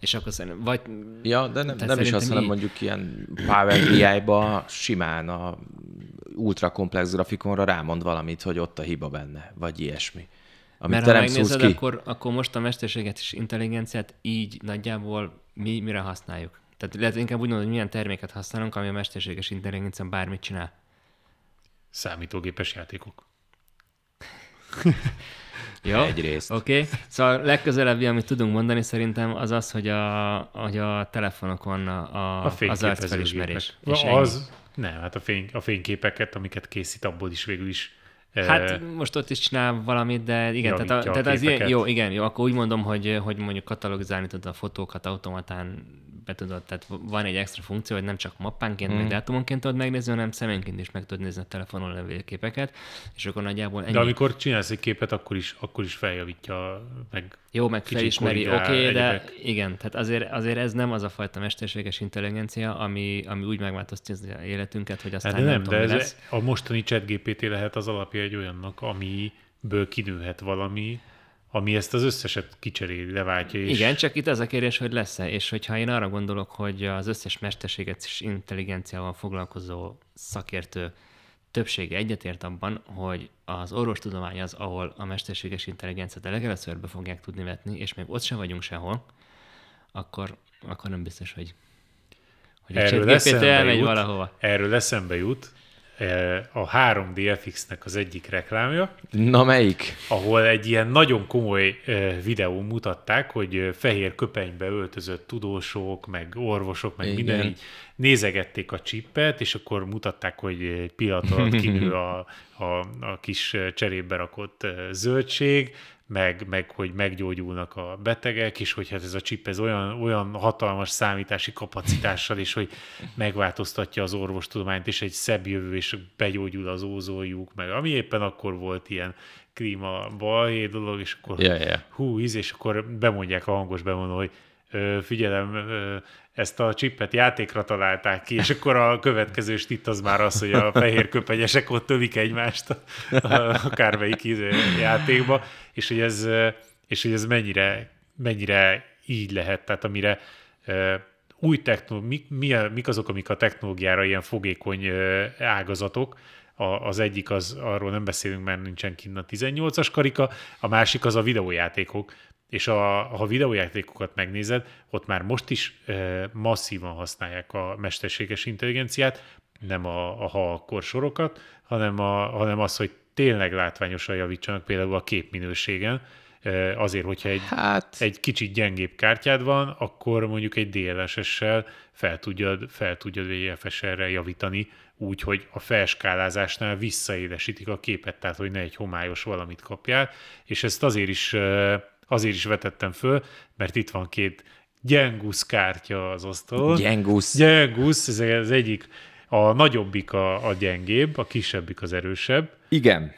És akkor szerintem, vagy... Ja, de nem is azt, hanem mondjuk ilyen Power BI-ba simán a ultra komplex grafikonra rámond valamit, hogy ott a hiba benne, vagy ilyesmi. Mert ha megnézed, akkor most a mesterséges intelligenciát így nagyjából mire használjuk. Tehát lehet inkább úgy mondani, hogy milyen terméket használunk, ami a mesterséges intelligencia bármit csinál. Számítógépes játékok. Jó? Egyrészt. Oké. Szóval legközelebbi, amit tudunk mondani szerintem, az az, hogy a telefonokon az arcfelismerés. Nem, hát a fényképeket, amiket készít, abból is végül is. Hát most ott is csinál valamit, de igen, tehát az ilyen, jó, akkor úgy mondom, hogy mondjuk katalogizálni tudod a fotókat, automatán be tudod, tehát van egy extra funkció, hogy nem csak mappánként, meg dátumonként tudod megnézni, hanem szemenként is meg tudod nézni a telefonon levő képeket, és akkor nagyjából ennyi. De amikor csinálsz egy képet, akkor is feljavítja, meg jó, meg felismeri, oké, de igen, tehát azért ez nem az a fajta mesterséges intelligencia, ami úgy megváltoztatja az életünket, hogy aztán nem tudom, mi lesz. A mostani ChatGPT lehet az alapja egy olyannak, amiből kinőhet valami, ami ezt az összeset kicseréli, leváltja. És... Igen, csak itt az a kérdés, hogy lesz-e, és hogyha én arra gondolok, hogy az összes mesterséges intelligenciával foglalkozó szakértő többsége egyetért abban, hogy az orvostudomány az, ahol a mesterséges intelligenciát a legelőször be fogják tudni vetni, és még ott sem vagyunk sehol, akkor nem biztos, hogy a ChatGPT elmegy valahova. Erről eszembe jut a 3D FX-nek az egyik reklámja. Na melyik? Ahol egy ilyen nagyon komoly videón mutatták, hogy fehér köpenybe öltözött tudósok, meg orvosok, meg minden így nézegették a csippet, és akkor mutatták, hogy egy pillanat alatt kinő a kis cserébe rakott zöldség, meg hogy meggyógyulnak a betegek, és hogy hát ez a chip ez olyan hatalmas számítási kapacitással, és hogy megváltoztatja az orvostudományt, és egy szebb jövő, és begyógyul az ózonlyuk, meg ami éppen akkor volt ilyen klímabalhé dolog, és akkor és akkor bemondják a hangos bemondó, hogy figyelem, ezt a chipet játékra találták ki, és akkor a következő stit az már az, hogy a fehér köpenyesek ott tölik egymást akármelyik játékba, és hogy ez mennyire így lehet, tehát amire új technológia, mik azok, amik a technológiára ilyen fogékony ágazatok. Az egyik az, arról nem beszélünk, mert nincsen kint a 18-as karika, a másik az a videójátékok, és ha videójátékokat megnézed, ott már most is masszívan használják a mesterséges intelligenciát, nem a ha-akkor sorokat, hanem az, hogy tényleg látványosan javítsanak például a képminőségen, azért, hogyha egy kicsit gyengébb kártyád van, akkor mondjuk egy DLSS-sel fel tudjad VFSR-re javítani, úgy, hogy a felskálázásnál visszaélesítik a képet, tehát hogy ne egy homályos valamit kapjál, és ezt azért is vetettem föl, mert itt van két gyengusz kártya az asztalon. Gyengusz, ez az egyik, a nagyobbik a gyengébb, a kisebbik az erősebb. Igen.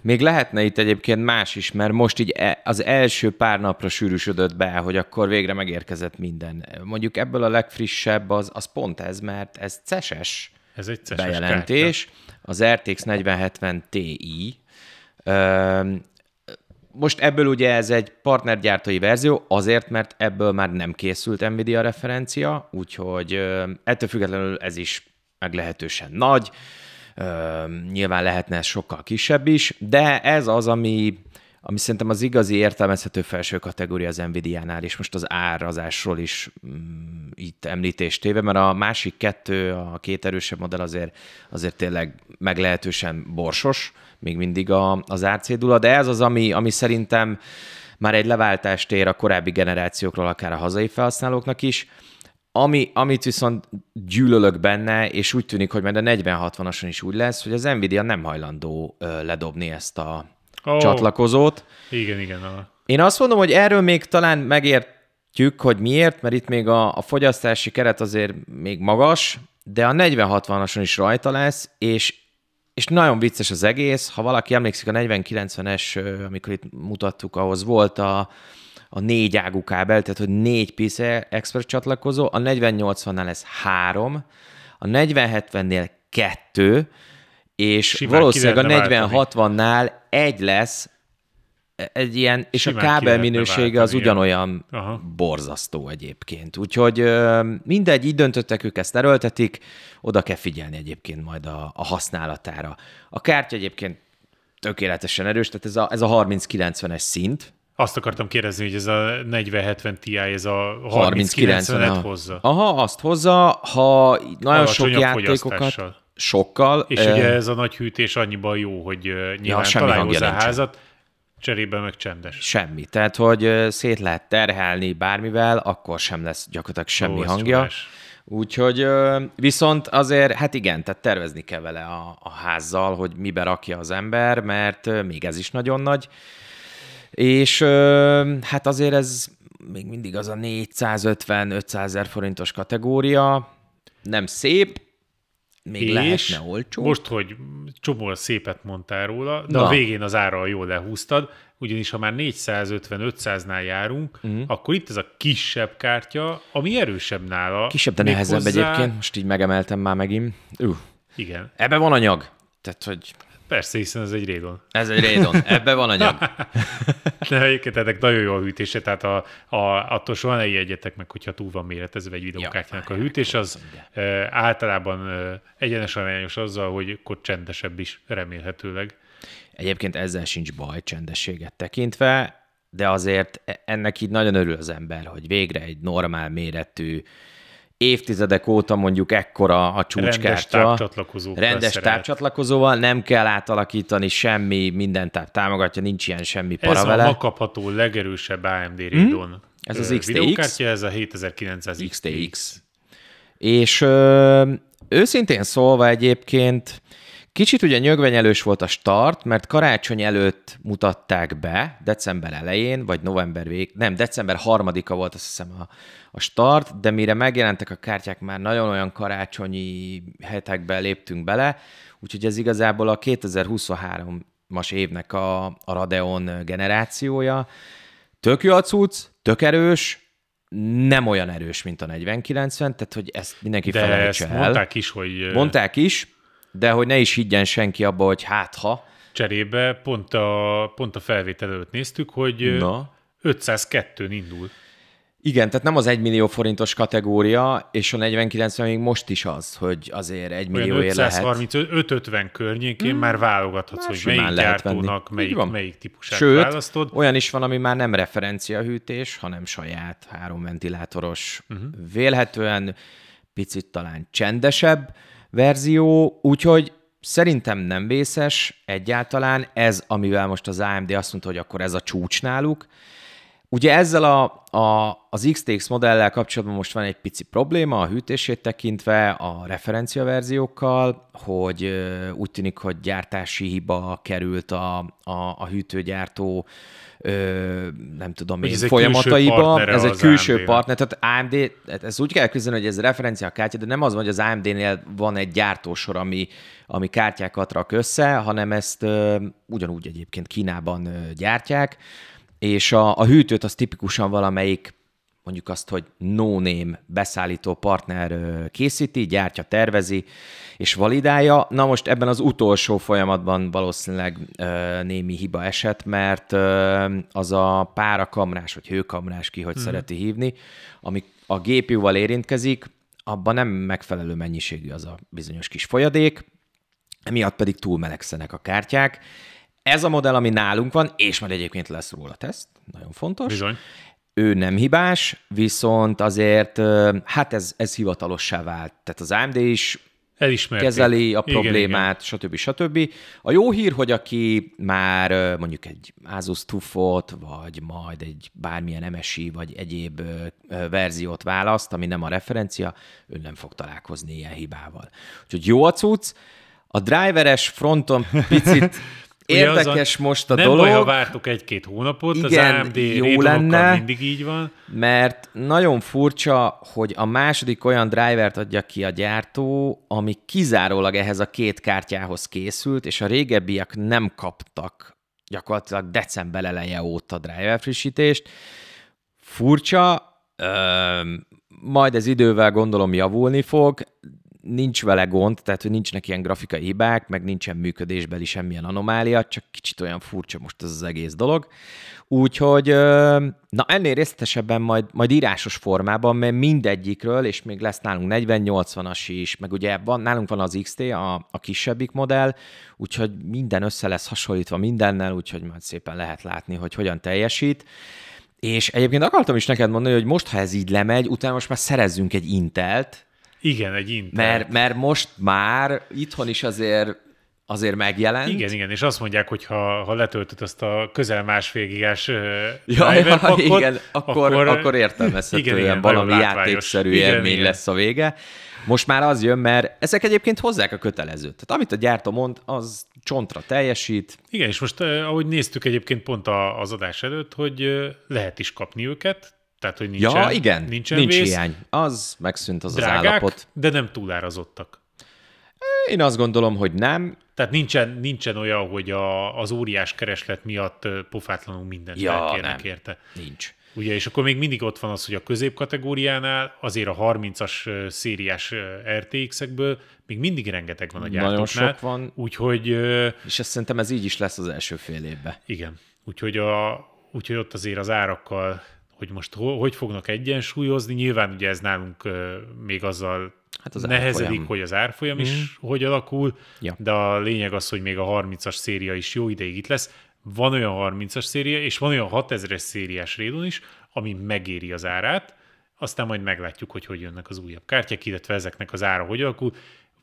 Még lehetne itt egyébként más is, mert most így az első pár napra sűrűsödött be, hogy akkor végre megérkezett minden. Mondjuk ebből a legfrissebb az pont ez, mert ez CES-es bejelentés. Kártya. Az RTX 4070 Ti. Most ebből ugye ez egy partnergyártói verzió, azért, mert ebből már nem készült Nvidia referencia, úgyhogy ettől függetlenül ez is meglehetősen nagy, nyilván lehetne ez sokkal kisebb is, de ez az, ami szerintem az igazi értelmezhető felső kategória az Nvidia-nál, és most az árazásról is itt említést téve, mert a másik kettő, a két erősebb modell azért tényleg meglehetősen borsos, még mindig az árcédula, de ez az, ami szerintem már egy leváltást ér a korábbi generációkról, akár a hazai felhasználóknak is, amit viszont gyűlölök benne, és úgy tűnik, hogy majd a 4060-ason is úgy lesz, hogy az Nvidia nem hajlandó ledobni ezt a csatlakozót. Igen. Én azt mondom, hogy erről még talán megértjük, hogy miért, mert itt még a fogyasztási keret azért még magas, de a 4060-ason is rajta lesz, és nagyon vicces az egész. Ha valaki emlékszik, a 4090-es, amikor itt mutattuk, ahhoz volt a 4 ágú kábel, tehát hogy 4 PC Express csatlakozó, a 4080-nál ez 3, a 4070-nél 2, és simán valószínűleg a 4060-nál 1 lesz, egy ilyen, és simán a kábel minősége az ugyanolyan borzasztó egyébként. Úgyhogy mindegy, így döntöttek, ők ezt erőltetik, oda kell figyelni egyébként majd a használatára. A kártya egyébként tökéletesen erős, tehát ez a 3090-es szint. Azt akartam kérdezni, hogy ez a 4070 Ti, ez a 3090-et hozza. Aha, azt hozza, ha nagyon sok játékokat... Sokkal. És ugye ez a nagy hűtés annyiban jó, hogy nyilván találj hozzá házat, cserében meg csendes. Semmi. Tehát, hogy szét lehet terhelni bármivel, akkor sem lesz gyakorlatilag semmi hangja. Úgyhogy viszont azért, hát igen, tehát tervezni kell vele a házzal, hogy mibe rakja az ember, mert még ez is nagyon nagy. És hát azért ez még mindig az a 450-500 000 forintos kategória. Nem szép, még és lehetne olcsó. Most, hogy csomó szépet mondtál róla, de na, a végén az árral jól lehúztad, ugyanis ha már 450-500-nál járunk, akkor itt ez a kisebb kártya, ami erősebb nála. Kisebb, de nehezebb egyébként, most így megemeltem már megint. Igen. Ebben van anyag. Tehát, hogy... Persze, hiszen ez egy Radeon. Ez egy Radeon, ebben van anyag. De egyébként ennek nagyon jó a hűtése, tehát attól soha ne ijedjetek meg, hogyha túl van méretezve egy videókártyának a hűtés, az általában egyenes arányos azzal, hogy akkor csendesebb is remélhetőleg. Egyébként ezzel sincs baj csendességet tekintve, de azért ennek így nagyon örül az ember, hogy végre egy normál méretű, évtizedek óta mondjuk ekkora a csúcskártya. Rendes tápcsatlakozóval nem kell átalakítani semmi, minden táp támogatja, nincs ilyen semmi para ez vele. Ez a ma kapható legerősebb AMD Radeon ez az XTX. Videókártya, ez a 7900 XTX. És őszintén szólva egyébként kicsit ugye nyögvenyelős volt a start, mert karácsony előtt mutatták be, december elején, vagy december 3-a volt azt hiszem a start, de mire megjelentek a kártyák, már nagyon olyan karácsonyi hetekbe léptünk bele, úgyhogy ez igazából a 2023-as évnek a Radeon generációja. Tök jó a cucc, tök erős, nem olyan erős, mint a 4090, tehát hogy ezt mindenki felejtse el. Mondták is, de hogy ne is higgyen senki abba, hogy hátha. Cserébe pont a felvétel előtt néztük, hogy 502-n indul. Igen, tehát nem az 1 millió forintos kategória, és a 4090 még most is az, hogy azért 1 millióért lehet. 550 környékén már válogathatsz, hogy melyik gyártónak, melyik típusát választod. Sőt, olyan is van, ami már nem referencia hűtés, hanem saját 3 ventilátoros, vélhetően picit talán csendesebb verzió, úgyhogy szerintem nem vészes egyáltalán ez, amivel most az AMD azt mondta, hogy akkor ez a csúcs náluk. Ugye ezzel az XTX modellel kapcsolatban most van egy pici probléma a hűtését tekintve, a referencia verziókkal, hogy úgy tűnik, hogy gyártási hiba került a hűtőgyártó nem tudom én folyamataiba. Ez egy külső partner, tehát AMD, ezt úgy kell küzdeni, hogy ez referencia kártya, de nem az van, hogy az AMD-nél van egy gyártósor, ami kártyákat rak össze, hanem ezt ugyanúgy egyébként Kínában gyártják, és a hűtőt az tipikusan valamelyik, mondjuk azt, hogy no-name beszállító partner készíti, gyártja, tervezi és validálja. Na most ebben az utolsó folyamatban valószínűleg némi hiba esett, mert az a párakamrás, vagy hőkamrás, ki hogy szereti hívni, ami a GPU-val érintkezik, abban nem megfelelő mennyiségű az a bizonyos kis folyadék, emiatt pedig túl melegszenek a kártyák. Ez a modell, ami nálunk van, és már egyébként lesz róla teszt, nagyon fontos. Bizony. Ő nem hibás, viszont azért, hát ez hivatalossá vált. Tehát az AMD is kezeli a problémát, igen. stb. A jó hír, hogy aki már mondjuk egy Asus TUF-ot, vagy majd egy bármilyen MSI, vagy egyéb verziót választ, ami nem a referencia, ő nem fog találkozni ilyen hibával. Úgyhogy jó a cucc. A driveres fronton picit... Érdekes most a dolog. Nem baj, ha vártuk 1-2 hónapot, igen, az AMD Radeonokkal mindig így van. Mert nagyon furcsa, hogy a második olyan drivert adja ki a gyártó, ami kizárólag ehhez a két kártyához készült, és a régebbiek nem kaptak gyakorlatilag december eleje óta driver frissítést, furcsa, majd ez idővel gondolom javulni fog, nincs vele gond, tehát hogy nincsnek ilyen grafikai hibák, meg nincsen működésbeli semmilyen anomália, csak kicsit olyan furcsa most ez az egész dolog. Úgyhogy, na ennél részletesebben majd írásos formában, mert mindegyikről, és még lesz nálunk 4080-as is, meg ugye nálunk van az XT, a kisebbik modell, úgyhogy minden össze lesz hasonlítva mindennel, úgyhogy majd szépen lehet látni, hogy hogyan teljesít. És egyébként akartam is neked mondani, hogy most, ha ez így lemegy, utána most már szerezzünk egy Intelt. Igen, egy Intel. Mert most már itthon is azért megjelent. Igen, és azt mondják, hogy ha letöltöd azt a közel másfél gigás driver-pakot, igen, akkor értelmezhetően valami játékszerű élmény lesz a vége. Most már az jön, mert ezek egyébként hozzák a kötelezőt. Tehát amit a gyártó mond, az csontra teljesít. Igen, és most ahogy néztük egyébként pont az adás előtt, hogy lehet is kapni őket. Tehát, hogy nincsen, igen, nincs vész, hiány. Az megszűnt az állapot. De nem túlárazottak. Én azt gondolom, hogy nem. Tehát nincsen olyan, hogy az óriás kereslet miatt pofátlanul mindent elkérnek érte. Nincs. Ugye, és akkor még mindig ott van az, hogy a középkategóriánál azért a 30-as szériás RTX-ekből még mindig rengeteg van a gyártóknál. Nagyon sok van. Úgyhogy... És ezt szerintem ez így is lesz az első fél évben. Igen. Úgyhogy ott azért az árakkal... hogy most hogy fognak egyensúlyozni. Nyilván ugye ez nálunk még azzal az nehezedik, árfolyam. Hogy az árfolyam is hogy alakul, de a lényeg az, hogy még a 30-as széria is jó ideig itt lesz. Van olyan 30-as széria, és van olyan 6000-es szériás Radeon is, ami megéri az árát, aztán majd meglátjuk, hogy jönnek az újabb kártyák, illetve ezeknek az ára hogy alakul.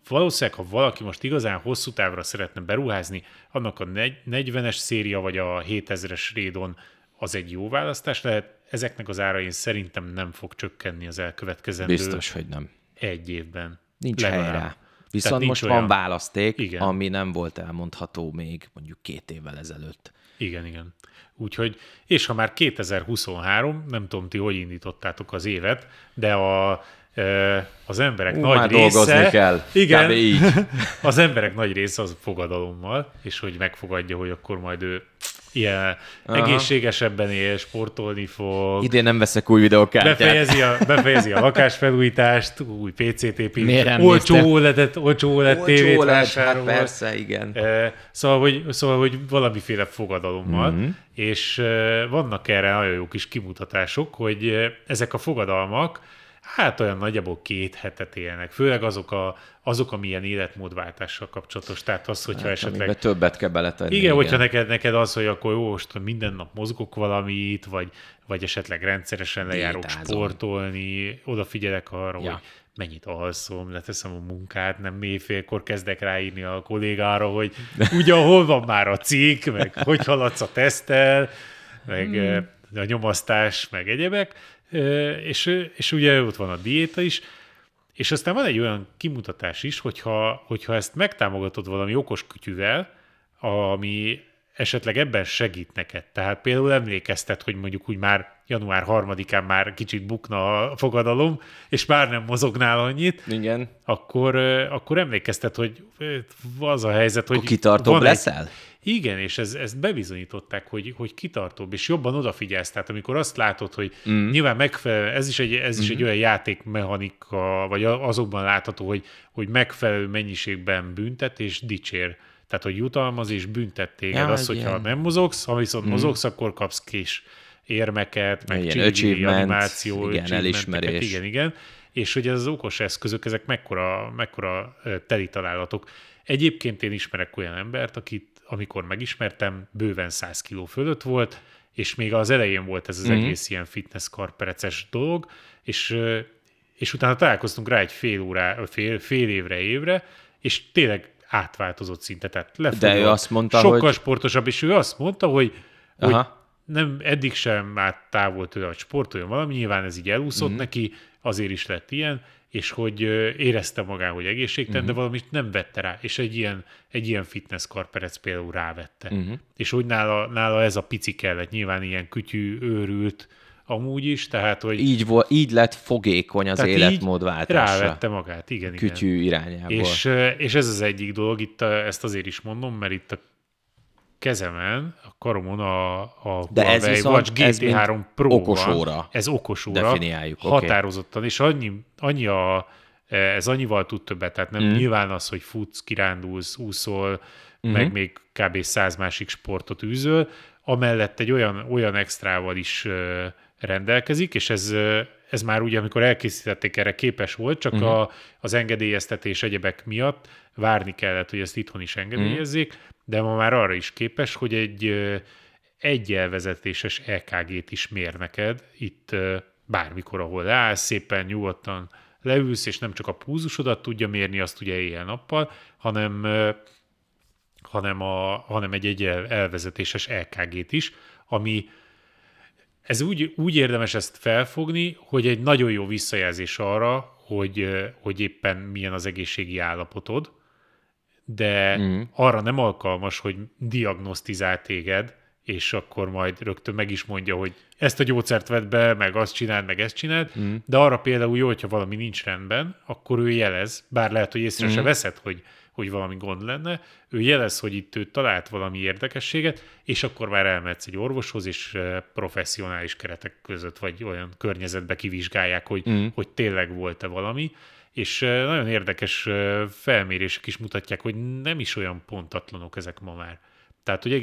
Valószínűleg, ha valaki most igazán hosszú távra szeretne beruházni, annak a 40-es széria vagy a 7000-es Radeon az egy jó választás lehet. Ezeknek az ára én szerintem nem fog csökkenni az elkövetkezendő biztos, hogy nem. Egy évben. Nincs hely rá. Viszont most olyan... van választék, igen. Ami nem volt elmondható még mondjuk 2 évvel ezelőtt. Igen. Úgyhogy, és ha már 2023, nem tudom ti, hogy indítottátok az évet, de az emberek nagy része... kell. Igen, így. Az emberek nagy része az fogadalommal, és hogy megfogadja, hogy akkor majd ő... ilyen egészségesebben él, sportolni fog. Idén nem veszek új videókártyát. Befejezi a lakásfelújítást, új PC-t épít, olcsó OLED tévét vásárol. Hát persze, igen. Szóval, hogy valamiféle fogadalommal, és vannak erre nagyon jó kis kimutatások, hogy ezek a fogadalmak hát olyan nagyjából 2 hetet élnek, főleg azok, amilyen életmódváltással kapcsolatos. Tehát az, hogyha esetleg... többet kell beletenni. Igen, hogyha neked az, hogy akkor jó, most minden nap mozgok valamit, vagy esetleg rendszeresen lejárok sportolni, odafigyelek arra, hogy mennyit alszom, leteszem a munkát, nem éjfélkor kezdek ráírni a kollégára, hogy ugyan hol van már a cikk, meg hogy haladsz a teszttel, meg a nyomasztás, meg egyebek. És ugye ott van a diéta is, és aztán van egy olyan kimutatás is, hogyha ezt megtámogatod valami okos kütyüvel, ami esetleg ebben segít neked. Tehát például emlékeztet, hogy mondjuk úgy már január 3-án már kicsit bukna a fogadalom, és már nem mozognál annyit, igen. Akkor emlékeztet, hogy az a helyzet, hogy... kitartóbb leszel? Igen, és ezt bebizonyították, hogy kitartóbb, és jobban odafigyelsz. Tehát amikor azt látod, hogy nyilván megfelelő, ez is egy olyan játékmechanika, vagy azokban látható, hogy megfelelő mennyiségben büntet és dicsér. Tehát, hogy jutalmaz és büntet téged az, hogyha nem mozogsz, ha viszont mozogsz, akkor kapsz kis érmeket, meg csíri animáció, igen, elismerés. Igen. És hogy az okos eszközök, ezek mekkora teli találatok. Egyébként én ismerek olyan embert, akit amikor megismertem, bőven 100 kiló fölött volt, és még az elején volt ez az egész ilyen fitness karpereces dolog, és utána találkoztunk rá egy fél évre, és tényleg átváltozott szinte, tehát sokkal sportosabb, és ő azt mondta, hogy nem eddig sem állt távol tőle, hogy sportoljon valami, nyilván ez így elúszott neki, azért is lett ilyen, és hogy érezte magán, hogy egészségtelen, de valamit nem vette rá, és egy ilyen fitness karperec például rávette. És hogy nála ez a pici kellett, nyilván ilyen kütyű, őrült amúgy is, tehát hogy... Így lett fogékony az életmódváltásra. Rávette magát, igen. Kütyű irányából. És ez az egyik dolog, itt ezt azért is mondom, mert itt a kezemen, a karomon a Huawei Watch GT3 Pro okos óra. Ez okos óra. Definiáljuk. Határozottan, okay. És ez annyival tud többet, tehát nem nyilván az, hogy futsz, kirándulsz, úszol, meg még kb. 100 másik sportot űzöl, amellett egy olyan extrával is rendelkezik, és ez már ugye, amikor elkészítették, erre képes volt, csak az engedélyeztetés egyebek miatt várni kellett, hogy ezt itthon is engedélyezzék, de ma már arra is képes, hogy egy elvezetéses EKG-t is mér neked itt bármikor, ahol állsz, szépen nyugodtan leülsz, és nem csak a pulzusodat tudja mérni, azt ugye éjjel-nappal, hanem egy elvezetéses EKG-t is, ami ez úgy érdemes ezt felfogni, hogy egy nagyon jó visszajelzés arra, hogy éppen milyen az egészségi állapotod, de arra nem alkalmas, hogy diagnosztizál téged, és akkor majd rögtön meg is mondja, hogy ezt a gyógyszert vedd be, meg azt csináld, meg ezt csináld, de arra például jó, hogyha valami nincs rendben, akkor ő jelez, bár lehet, hogy észre se veszed, hogy valami gond lenne, ő jelez, hogy itt ő talált valami érdekességet, és akkor már elmehetsz egy orvoshoz, és professzionális keretek között, vagy olyan környezetbe kivizsgálják, hogy tényleg volt-e valami, és nagyon érdekes felmérések is mutatják, hogy nem is olyan pontatlanok ezek ma már. Tehát, hogy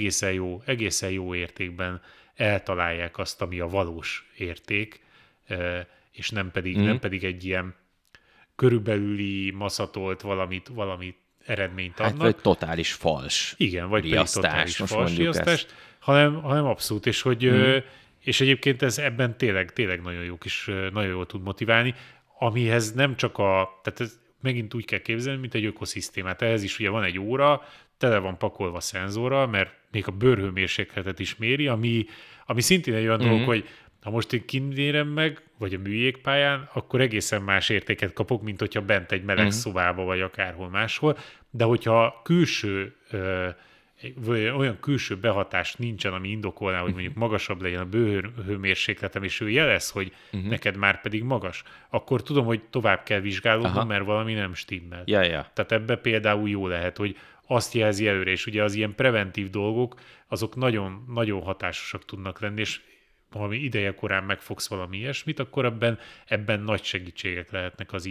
egészen jó értékben eltalálják azt, ami a valós érték, és nem pedig egy ilyen körülbelüli maszatolt valamit eredményt adnak. Hát, vagy totális fals. Igen, vagy riasztás, pedig totális fals riasztást, hanem abszolút, és hogy és egyébként ez ebben tényleg nagyon jó kis, nagyon jól tud motiválni, amihez nem csak tehát ez megint úgy kell képzelni, mint egy ökoszisztémát. Ehhez is ugye van egy óra, tele van pakolva szenzorral, mert még a bőrhőmérsékletet is méri, ami szintén egy olyan dolog, hogy ha most én kint érem meg, vagy a műjégpályán, akkor egészen más értéket kapok, mint hogyha bent egy meleg szobába, vagy akárhol máshol. De hogyha olyan külső behatás nincsen, ami indokolná, hogy mondjuk magasabb legyen a bőrhőmérsékletem, és ő jelez, hogy neked már pedig magas, akkor tudom, hogy tovább kell vizsgálódnom, mert valami nem stimmel. Yeah. Tehát ebbe például jó lehet, hogy azt jelzi előre, és ugye az ilyen preventív dolgok, azok nagyon, nagyon hatásosak tudnak lenni, és ha ideje korán megfogsz valami ilyesmit, akkor ebben nagy segítségek lehetnek az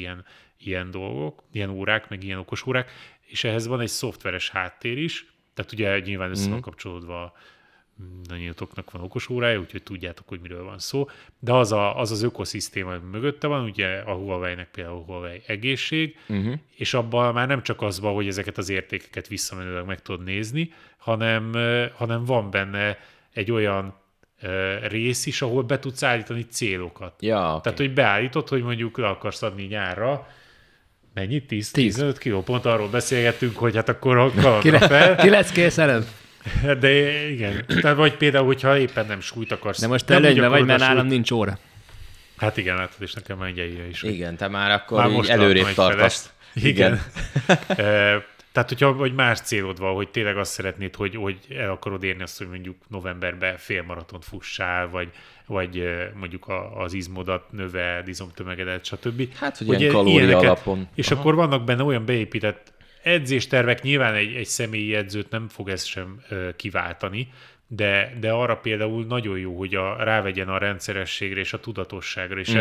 ilyen dolgok, ilyen órák, meg ilyen okos órák, és ehhez van egy szoftveres háttér is, tehát ugye nyilván össze van kapcsolódva, nagyotoknak van okos órája, úgyhogy tudjátok, hogy miről van szó, de az ökoszisztéma mögötte van, ugye a Huawei-nek például a Huawei egészség, és abban már nem csak az van, hogy ezeket az értékeket visszamenőleg meg tudod nézni, hanem van benne egy olyan rész is, ahol be tudsz állítani célokat. Ja, okay. Tehát, hogy beállítod, hogy mondjuk le akarsz adni nyárra, mennyit? 10-15 kiló, pont arról beszélgettünk, hogy hát akkor kalandra fel. 9 előbb. De igen, tehát vagy például, hogyha éppen nem súlyt akarsz. De most te előnyben vagy, mert nálam nincs óra. Hát igen, látod, és nekem már egyenlője is. Igen, te már akkor már így előrébb tartasz. Igen. Tehát, hogyha más célod van, hogy tényleg azt szeretnéd, hogy el akarod érni azt, hogy mondjuk novemberben félmaratont fussál, vagy mondjuk az izmodat növeld, izomtömegedet, stb. Hát, hogy ilyen kalória alapon. És akkor vannak benne olyan beépített edzéstervek, nyilván egy személyi edzőt nem fog ez sem kiváltani, de arra például nagyon jó, hogy rávegyen a rendszerességre és a tudatosságra, és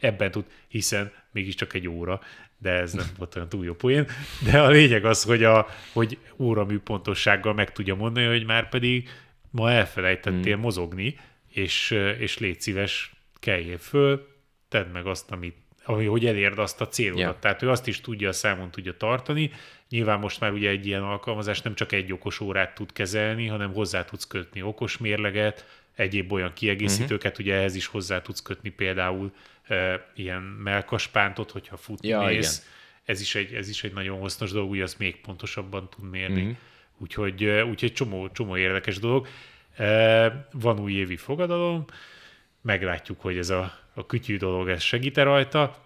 ebben tud, hiszen mégiscsak egy óra, de ez nem volt olyan túl jó poén, de a lényeg az, hogy óramű pontossággal meg tudja mondani, hogy már pedig ma elfelejtettél mozogni, és légy szíves, keljél föl, tedd meg azt, hogy elérd azt a célodat. Yeah. Tehát ő azt is tudja, a számon tudja tartani. Nyilván most már ugye egy ilyen alkalmazás nem csak egy okos órát tud kezelni, hanem hozzá tudsz kötni okos mérleget, egyéb olyan kiegészítőket, ugye ehhez is hozzá tudsz kötni például ilyen melkaspántot, hogyha futni mész. Ez is egy nagyon hasznos dolog, ugye azt még pontosabban tud mérni. Úgyhogy csomó érdekes dolog. Van újévi fogadalom, meglátjuk, hogy ez a kütyű dolog, ez segít rajta.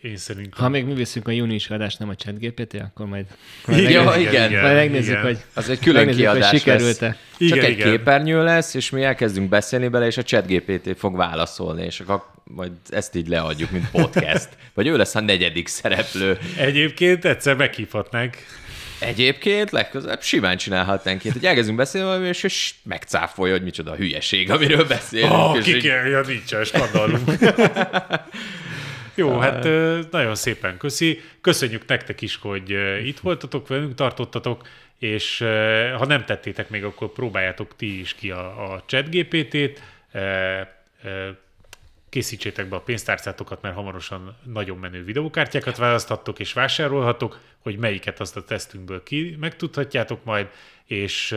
Én szerintem... Ha még mi viszünk a júniusi adást, nem a ChatGPT, akkor majd megnézzük, hogy az egy külön kiadás sikerült-e. Csak egy képernyő lesz, és mi elkezdünk beszélni bele, és a ChatGPT fog válaszolni, és akkor majd ezt így leadjuk, mint podcast. Vagy ő lesz a negyedik szereplő. Egyébként egyszer meghívhatnánk. Egyébként legközelebb simán csinálhatnánk ilyet, hogy elkezdünk beszélni valami, és megcáfolja, hogy micsoda hülyeség, amiről beszélünk. Ki kell, nincsen skandalunk. Jó, hát nagyon szépen köszi. Köszönjük nektek is, hogy itt voltatok, velünk tartottatok, és ha nem tettétek még, akkor próbáljátok ti is ki a ChatGPT-t, készítsétek be a pénztárcátokat, mert hamarosan nagyon menő videókártyákat választhattok és vásárolhatok, hogy melyiket azt a tesztünkből ki megtudhatjátok majd, és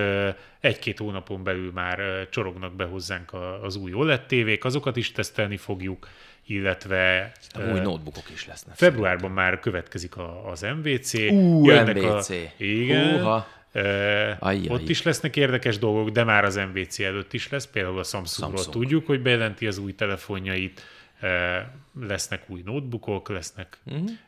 egy-két hónapon belül már csorognak be hozzánk az új OLED tévék, azokat is tesztelni fogjuk, illetve új notebookok is lesznek. Februárban már következik az MVC. MVC. Igen. Ott is lesznek érdekes dolgok, de már az MVC előtt is lesz. Például a Samsungról tudjuk, hogy bejelenti az új telefonjait, lesznek új notebookok,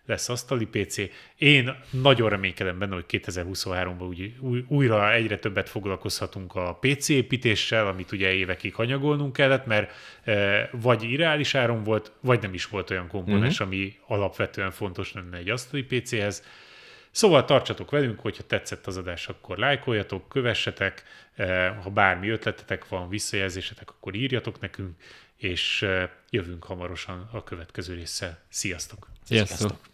lesz asztali PC. Én nagyon reménykedem benne, hogy 2023-ban újra egyre többet foglalkozhatunk a PC építéssel, amit ugye évekig hanyagolnunk kellett, mert vagy irreális áron volt, vagy nem is volt olyan komponens, ami alapvetően fontos lenne egy asztali PC-hez. Szóval tartsatok velünk, hogyha tetszett az adás, akkor lájkoljatok, kövessetek, ha bármi ötletetek van, visszajelzésetek, akkor írjatok nekünk, és jövünk hamarosan a következő résszel. Sziasztok! Sziasztok!